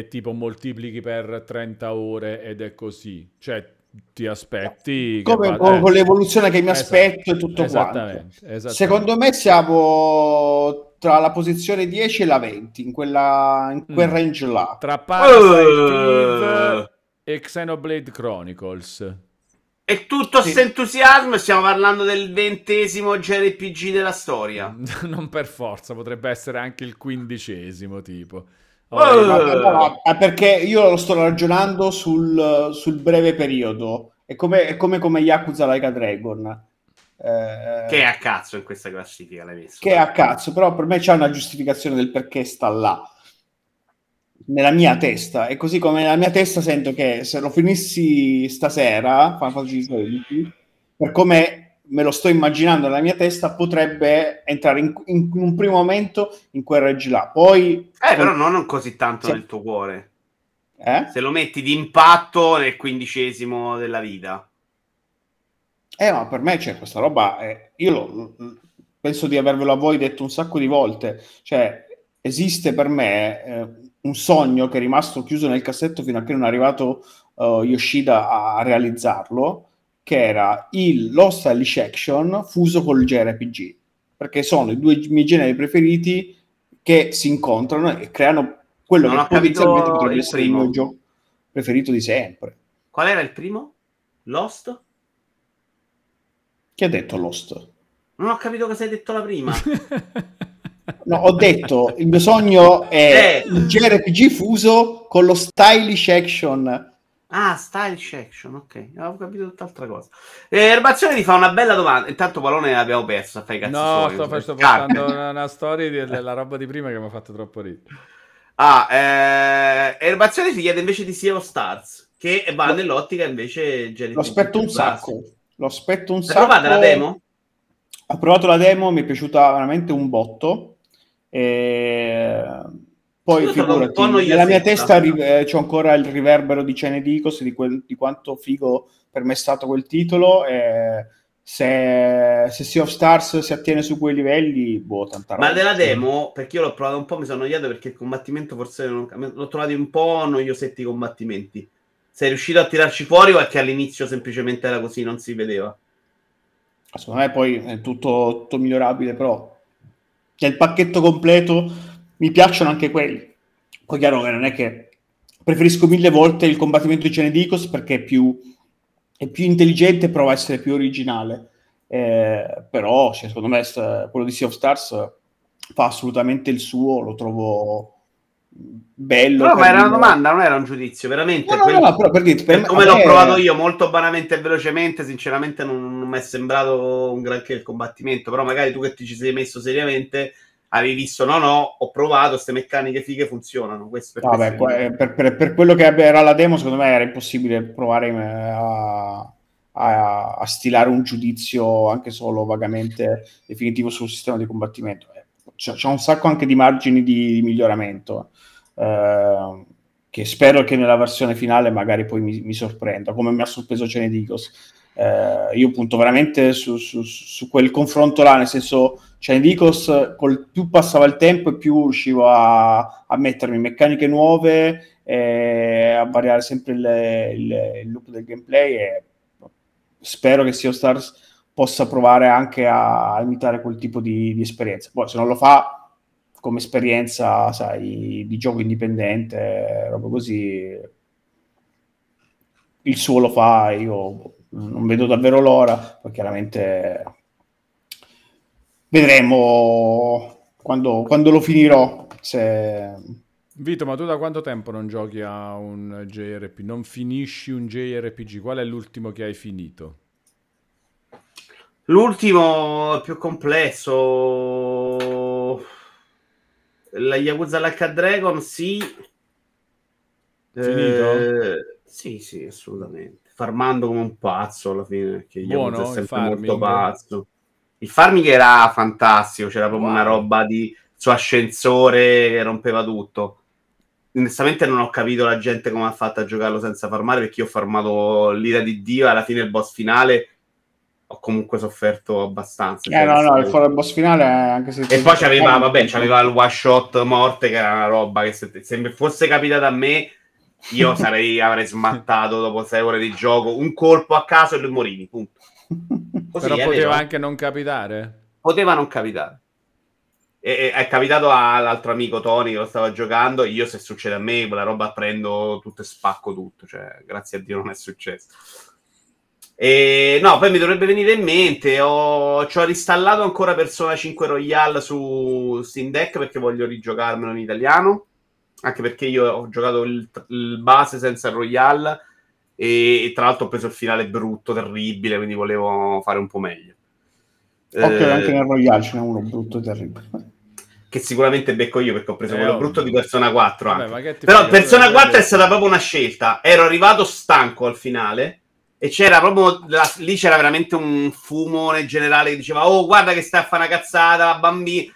tipo moltiplichi per 30 ore ed è così. Cioè, ti aspetti... Come che con l'evoluzione che mi aspetto e tutto quanto. Secondo me siamo... tra la posizione 10 e la 20 in quel range là, tra Parasite e Xenoblade Chronicles. E tutto sì. S'entusiasmo, stiamo parlando del 20° JRPG della storia. Non per forza, potrebbe essere anche il 15° tipo. No, perché io lo sto ragionando sul breve periodo. È come Yakuza Like a Dragon. Che è a cazzo in questa classifica, l'hai messo? Che è a cazzo, però per me c'è una giustificazione del perché sta là nella mia testa, e così come nella mia testa sento che se lo finissi stasera, Final Fantasy XVI, per come me lo sto immaginando nella mia testa, potrebbe entrare in un primo momento in quel range là. Poi però non così tanto nel tuo cuore, se lo metti di impatto nel 15° della vita. Ma per me c'è questa roba, io penso di avervelo a voi detto un sacco di volte, cioè esiste per me un sogno che è rimasto chiuso nel cassetto fino a che non è arrivato Yoshida a realizzarlo, che era il Lost Soul Action fuso col JRPG, perché sono i due miei generi preferiti che si incontrano e creano quello che potenzialmente potrebbe essere il mio gioco preferito di sempre. Qual era il primo? Lost? Chi ha detto Lost? Non ho capito cosa hai detto la prima. No, ho detto il mio sogno è il JRPG fuso con lo stylish action. Ah, stylish action, ok. Avevo capito tutt'altra cosa. Erbazione ti fa una bella domanda. Intanto Palone l'abbiamo persa, fai cazzo. No, sto facendo una storia della roba di prima che mi ha fatto troppo ridere. Erbazione ti chiede invece di Sea of Stars, che va nell'ottica invece JRPG. Lo aspetto un sacco. Lo aspetto un sacco. Hai provato la demo? Ho provato la demo, mi è piaciuta veramente un botto. Poi figurati, nella mia testa c'è ancora il riverbero di Chained Echoes, di quanto figo per me è stato quel titolo. Se Sea of Stars si attiene su quei livelli, tanta roba. Ma della demo, perché io l'ho provata un po', mi sono annoiato perché il combattimento forse l'ho trovato un po' noiosetti i combattimenti. Sei riuscito a tirarci fuori o è che all'inizio semplicemente era così, non si vedeva? Secondo me poi è tutto migliorabile, però c'è il pacchetto completo, mi piacciono anche quelli. Poi chiaro che non è che preferisco 1000 volte il combattimento di Chained Echoes, perché è più intelligente e prova a essere più originale, però cioè, secondo me quello di Sea of Stars fa assolutamente il suo, lo trovo... bello. No, ma era una domanda, non era un giudizio, veramente. No, però per dirti, per come l'ho provato io molto banalmente e velocemente, sinceramente non mi è sembrato un granché il combattimento, però magari tu che ti ci sei messo seriamente avevi visto ho provato, queste meccaniche fighe funzionano. Questo per quello che era la demo, secondo me era impossibile provare a stilare un giudizio anche solo vagamente definitivo sul sistema di combattimento. C'è un sacco anche di margini di miglioramento, che spero che nella versione finale magari poi mi sorprenda, come mi ha sorpreso Chained Echoes. Io punto veramente su quel confronto là, nel senso Chained Echoes, più passava il tempo e più riuscivo a mettermi meccaniche nuove, a variare sempre il loop del gameplay, e spero che Sea of Stars possa provare anche a imitare quel tipo di esperienza. Poi se non lo fa come esperienza, sai, di gioco indipendente, roba così, il suo lo fa, io non vedo davvero l'ora. Poi chiaramente vedremo quando lo finirò. Vito, ma tu da quanto tempo non giochi a un JRPG? Non finisci un JRPG? Qual è l'ultimo che hai finito? L'ultimo più complesso, la Yakuza Like a Dragon, sì. Finito? Sì, assolutamente. Farmando come un pazzo alla fine, che Yakuza è sempre molto pazzo. Il farming era fantastico, c'era proprio una roba di su ascensore che rompeva tutto. Onestamente non ho capito la gente come ha fatto a giocarlo senza farmare, perché io ho farmato l'ira di Dio, alla fine il boss finale ho comunque sofferto abbastanza. Il boss finale anche se... E poi c'aveva il one shot morte, che era una roba che se mi fosse capitata a me io avrei smattato dopo 6 ore di gioco, un colpo a caso e lui morivi, punto. Così, però poteva anche non capitare. Poteva non capitare. E è capitato all'altro amico Tony che lo stava giocando. Io, se succede a me quella roba, prendo tutto e spacco tutto, cioè grazie a Dio non è successo. E no, poi mi dovrebbe venire in mente, ci ho ristallato ancora Persona 5 Royal su Steam Deck perché voglio rigiocarmelo in italiano, anche perché io ho giocato il base senza il Royal e tra l'altro ho preso il finale brutto, terribile, quindi volevo fare un po' meglio. Occhio anche nel Royale ce n'è uno brutto terribile che sicuramente becco io perché ho preso quello brutto di Persona 4 anche. Vabbè, però Persona 4 è stata proprio una scelta, ero arrivato stanco al finale e c'era proprio lì c'era veramente un fumone generale che diceva oh guarda che sta a fare una cazzata la bambina,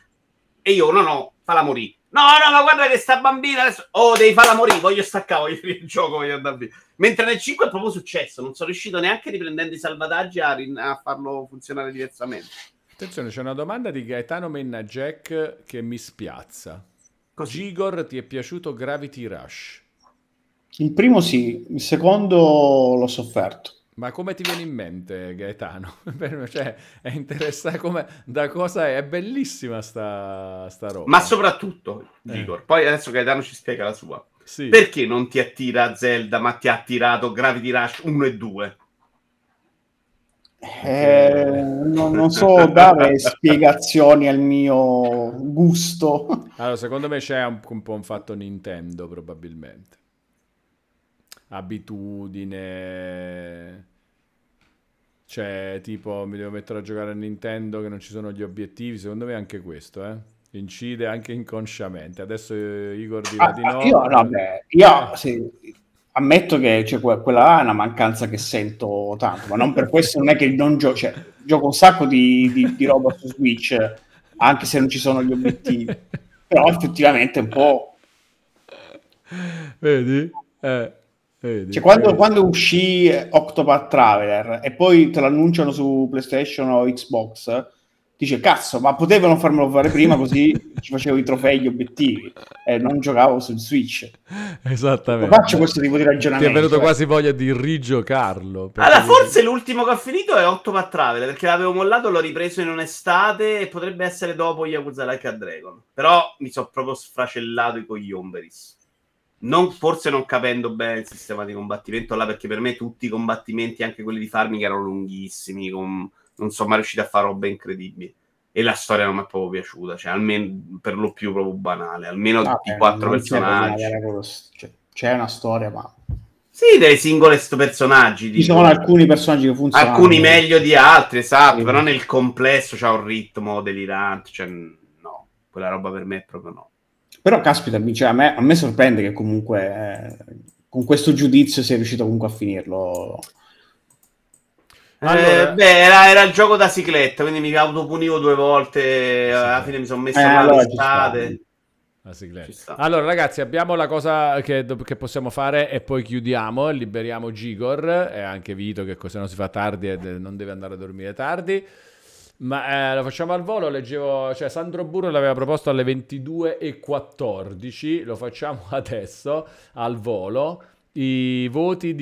e io no falla morì, no ma guarda che sta bambina adesso, oh devi farla morì, voglio staccare, voglio il gioco, voglio andare via. Mentre nel 5 è proprio successo, non sono riuscito neanche riprendendo i salvataggi a farlo funzionare diversamente. Attenzione, c'è una domanda di Gaetano Menna Jack che mi spiazza. Gigor, ti è piaciuto Gravity Rush? Il primo sì, il secondo l'ho sofferto. Ma come ti viene in mente, Gaetano? Cioè, è interessante da cosa è bellissima sta roba. Ma soprattutto, Gigor, poi adesso Gaetano ci spiega la sua. Sì. Perché non ti attira Zelda ma ti ha attirato Gravity Rush 1 e 2? Non so dare spiegazioni al mio gusto. Allora, secondo me c'è un po' un fatto Nintendo, probabilmente abitudine, cioè tipo mi devo mettere a giocare a Nintendo che non ci sono gli obiettivi, secondo me anche questo incide anche inconsciamente. Adesso Igor dirà di no. Io ammetto che c'è quella è una mancanza che sento tanto, ma non per questo non è che non gioco, cioè, gioco un sacco di roba su Switch anche se non ci sono gli obiettivi, però effettivamente un po' vedi? Cioè, quando uscì Octopath Traveler e poi te l'annunciano su PlayStation o Xbox, dice cazzo, ma potevano farmelo fare prima così ci facevo i trofei, gli obiettivi, e non giocavo sul Switch. Esattamente, faccio questo tipo di ragionamento. Ti è venuto quasi voglia di rigiocarlo. Allora forse l'ultimo che ho finito è Octopath Traveler, perché l'avevo mollato, l'ho ripreso in un'estate e potrebbe essere dopo Yakuza Like a Dragon, però mi sono proprio sfracellato i cogliomberis, forse non capendo bene il sistema di combattimento là, perché per me tutti i combattimenti, anche quelli di farming, erano lunghissimi, non sono mai riuscito a fare robe incredibili e la storia non mi è proprio piaciuta, cioè almeno per lo più proprio banale, almeno di 4 personaggi c'è una storia, ma sì, dei singoli personaggi ci sono alcuni personaggi che funzionano, alcuni meglio di altri, esatto, sì. Però nel complesso c'ha un ritmo delirante, cioè no, quella roba per me è proprio no. Però caspita, cioè, a me sorprende che comunque con questo giudizio sia riuscito comunque a finirlo. Allora... era il gioco da cicletta, quindi mi autopunivo 2 volte, sì. Alla fine mi sono messo l'estate. Allora ragazzi, abbiamo la cosa che possiamo fare e poi chiudiamo, liberiamo Gigor e anche Vito che se no si fa tardi e non deve andare a dormire tardi. Ma lo facciamo al volo, leggevo, cioè Sandro Burro l'aveva proposto alle 22:14, lo facciamo adesso al volo. I voti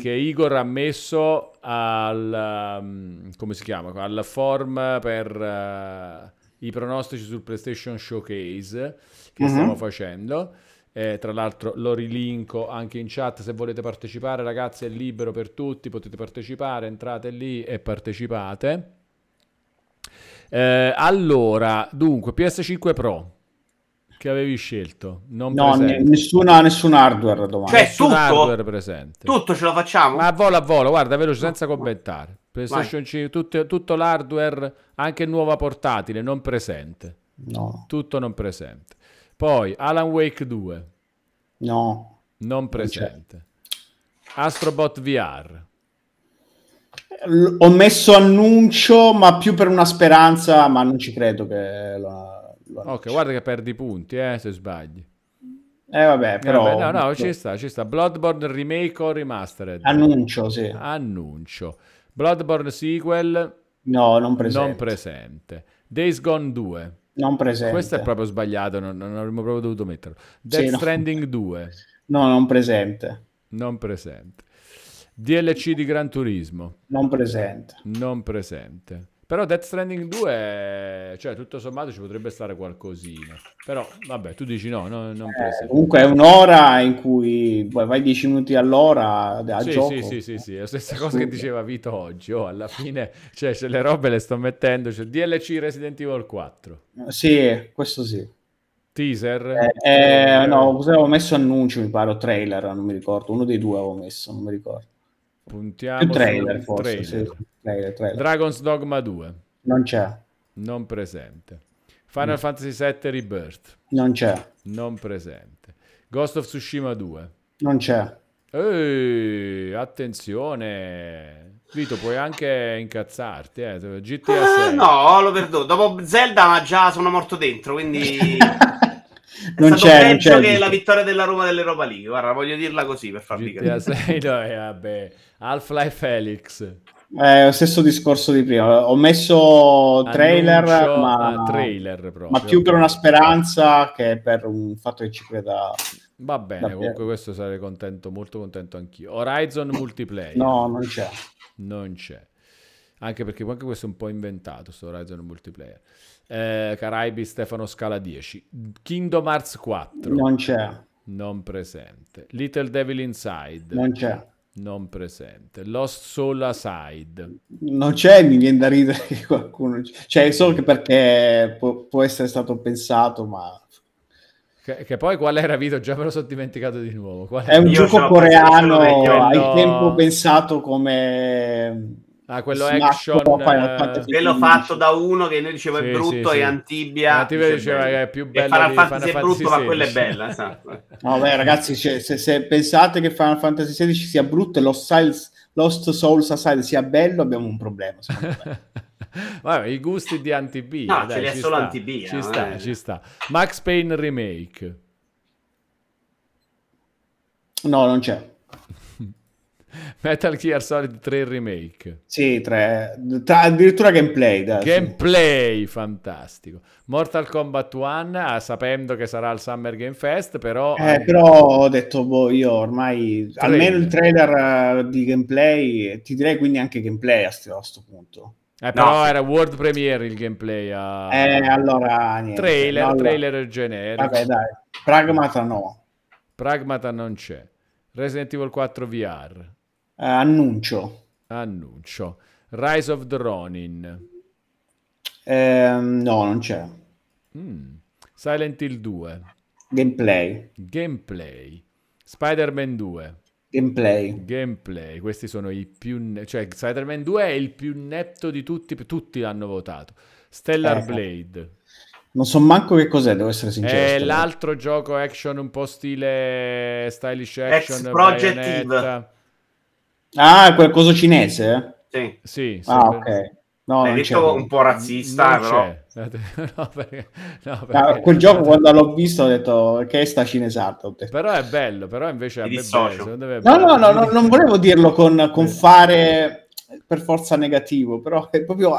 che Igor ha messo al come si chiama? Al form per i pronostici sul PlayStation Showcase che stiamo facendo. Tra l'altro lo rilinko anche in chat, se volete partecipare ragazzi è libero per tutti, potete partecipare, entrate lì e partecipate. Allora, dunque PS5 Pro che avevi scelto? No, nessun hardware domani. Cioè, nessun hardware presente. Tutto ce lo facciamo? Ma a volo, guarda, veloce, senza commentare. PlayStation 5, tutto l'hardware, anche nuova portatile, non presente. No. Tutto non presente. Poi, Alan Wake 2. No. Non presente. Non Astrobot VR. Ho messo annuncio, ma più per una speranza, ma non ci credo che... guarda. Ok, guarda che perdi punti, se sbagli. Vabbè, però... Vabbè, no, ci sta. Bloodborne Remake o Remastered? Annuncio. Bloodborne Sequel? No, non presente. Days Gone 2? Non presente. Questo è proprio sbagliato, non avremmo proprio dovuto metterlo. Death Stranding 2? No, non presente. DLC di Gran Turismo? Non presente. Però Death Stranding 2, cioè tutto sommato ci potrebbe stare qualcosina. Però vabbè, tu dici no, non presente. Comunque è un'ora in cui vai 10 minuti all'ora a gioco. Sì, è la stessa cosa che diceva Vito oggi. Alla fine, cioè, se le robe le sto mettendo, cioè DLC Resident Evil 4. Sì, questo sì. Teaser? No, avevo messo annuncio, mi pare, o trailer, non mi ricordo. Uno dei due avevo messo, non mi ricordo. Puntiamo più trailer, forse. Trailer. Sì. Trailer. Dragon's Dogma 2 non c'è, non presente. Final Fantasy VII Rebirth non c'è, non presente. Ghost of Tsushima 2 non c'è. Attenzione Vito, puoi anche incazzarti, GTA 6. No, lo perdono, dopo Zelda ma già sono morto dentro, quindi non c'è. La vittoria della Roma dell'Europa League, guarda, voglio dirla così per farvi capire. GTA 6 no, vabbè. Half-Life Felix. Stesso discorso di prima, ho messo trailer, ma più per una speranza che per un fatto che ci creda. Va bene, comunque questo sarei contento, molto contento anch'io. Horizon Multiplayer? No, non c'è. Anche perché anche questo è un po' inventato, sto Horizon Multiplayer. Caraibi Stefano Scala 10. Kingdom Hearts 4? Non c'è. Non presente. Little Devil Inside? Non c'è. Non presente. Lost Soul Aside? Non c'è, mi viene da ridere che qualcuno... Cioè, solo che perché può essere stato pensato, ma... Che poi qual era, Vito? Già me lo sono dimenticato di nuovo. È un gioco coreano, al tempo pensato come... quello action... Quello fatto da uno che noi diceva è brutto e Antibia... Antibia diceva che è più bello di Final Fantasy è brutto, ma quello è bella, esatto. No, beh, ragazzi, se pensate che Final Fantasy XVI sia brutto e Lost Souls Aside sia bello, abbiamo un problema, secondo me. Vabbè, i gusti di Antibia... No, dai, ce li è solo Antibia. Ci sta. Max Payne Remake? No, non c'è. Metal Gear Solid 3 Remake? Sì, 3. Addirittura gameplay. Gameplay, fantastico. Mortal Kombat 1, sapendo che sarà al Summer Game Fest, però... però ho detto, io ormai... Trailer. Almeno il trailer di gameplay, ti direi quindi anche gameplay a questo punto. Però era World Premiere il gameplay. Allora niente. Trailer generico. Vabbè, dai. Pragmata no. Pragmata non c'è. Resident Evil 4 VR? Annuncio. Rise of the Ronin? No, non c'è. Silent Hill 2? Gameplay. Spider-Man 2? Gameplay. Questi sono i più... Cioè, Spider-Man 2 è il più netto di tutti l'hanno votato. Stellar Blade? Non so manco che cos'è, devo essere sincero. È l'altro gioco action un po' stile stylish action. Project Eve. Quel coso cinese? Sì. Ok. No, è un po' razzista, però. No, quel gioco quando l'ho visto ho detto che è sta cinesata. Però è bello, però invece a me bello. No, non volevo dirlo con fare per forza negativo, però è proprio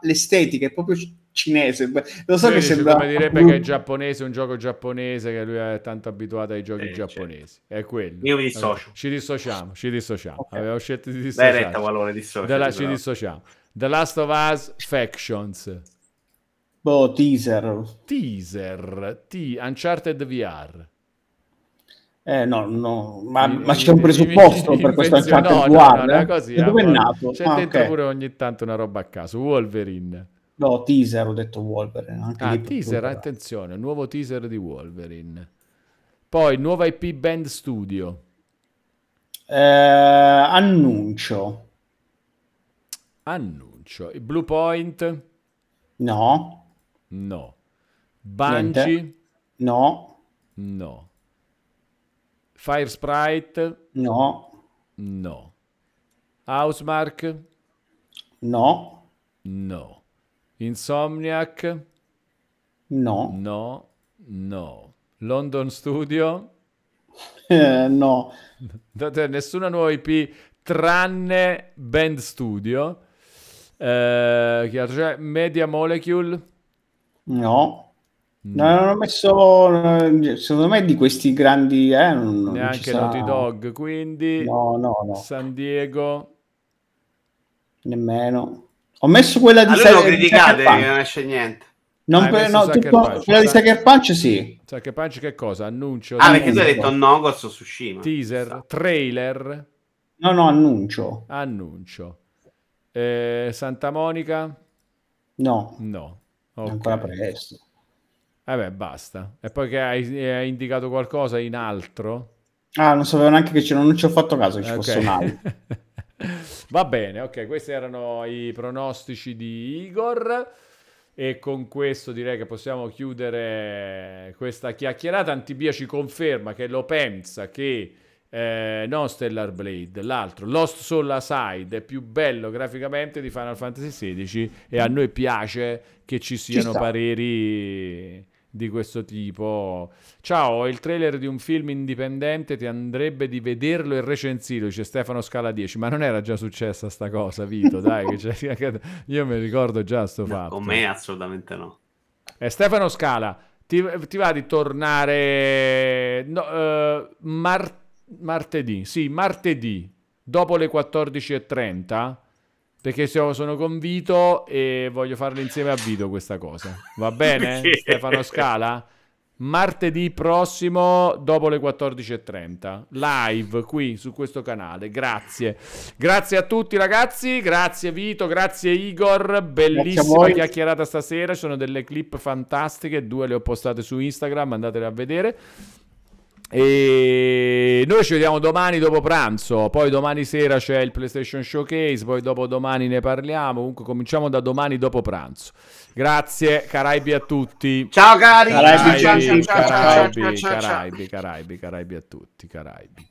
l'estetica, è proprio cinese. Lo so, lui che sembra, come direbbe che è giapponese, un gioco giapponese, che lui è tanto abituato ai giochi giapponesi, certo. È quello. Io mi dissocio. Ci dissociamo. Okay. Avevo scelto di dissociarci. Dai, retta, Valone, ci dissociamo. The Last of Us Factions? Teaser. Uncharted VR? No, ma c'è un presupposto per questo Uncharted VR? No, così, dove è nato? C'è dentro pure ogni tanto una roba a caso. Wolverine? No, teaser, ho detto Wolverine. Anche teaser, attenzione, nuovo teaser di Wolverine. Poi, nuova IP Band Studio? Annuncio. Bluepoint? No. Bungie? No. Firesprite? No. Housemark? No. Insomniac? No. No, no. London Studio? No. Nessuna nuova IP tranne Band Studio. Media Molecule? No. No, non ho messo, secondo me, di questi grandi, non neanche sarà... Naughty Dog, quindi no. San Diego nemmeno. Ho messo quella di allora criticate che non esce niente. Non quella di Sucker Punch, sì. Sucker Punch che cosa? Annuncio. Perché tu hai detto no, Ghost of Tsushima. Teaser, trailer. No, annuncio. Annuncio. Santa Monica? No. Okay. Ancora presto. Vabbè, basta. E poi che hai indicato qualcosa in altro? Non sapevo neanche che non ci ho fatto caso che ci fosse un altro. Va bene, ok, questi erano i pronostici di Igor e con questo direi che possiamo chiudere questa chiacchierata. Antibia ci conferma che lo pensa che non Stellar Blade, l'altro Lost Soul Aside è più bello graficamente di Final Fantasy XVI e a noi piace che ci siano pareri di questo tipo. Ciao, il trailer di un film indipendente, ti andrebbe di vederlo e recensirlo, dice Stefano Scala 10. Ma non era già successa sta cosa, Vito? Dai, io mi ricordo già sto fatto. Con me assolutamente no. Stefano Scala, ti va di tornare martedì? Sì, martedì dopo le 14:30. Perché sono convinto e voglio farlo insieme a Vito questa cosa. Va bene, Stefano Scala? Martedì prossimo dopo le 14:30. Live qui su questo canale. Grazie. Grazie a tutti ragazzi. Grazie Vito, grazie Igor. Bellissima chiacchierata stasera. Ci sono delle clip fantastiche. 2 le ho postate su Instagram. Andatele a vedere. E noi ci vediamo domani dopo pranzo, poi domani sera c'è il PlayStation Showcase, poi dopo domani ne parliamo, comunque cominciamo da domani dopo pranzo. Grazie, Caraibi a tutti. Ciao cari. Caraibi a tutti, Caraibi.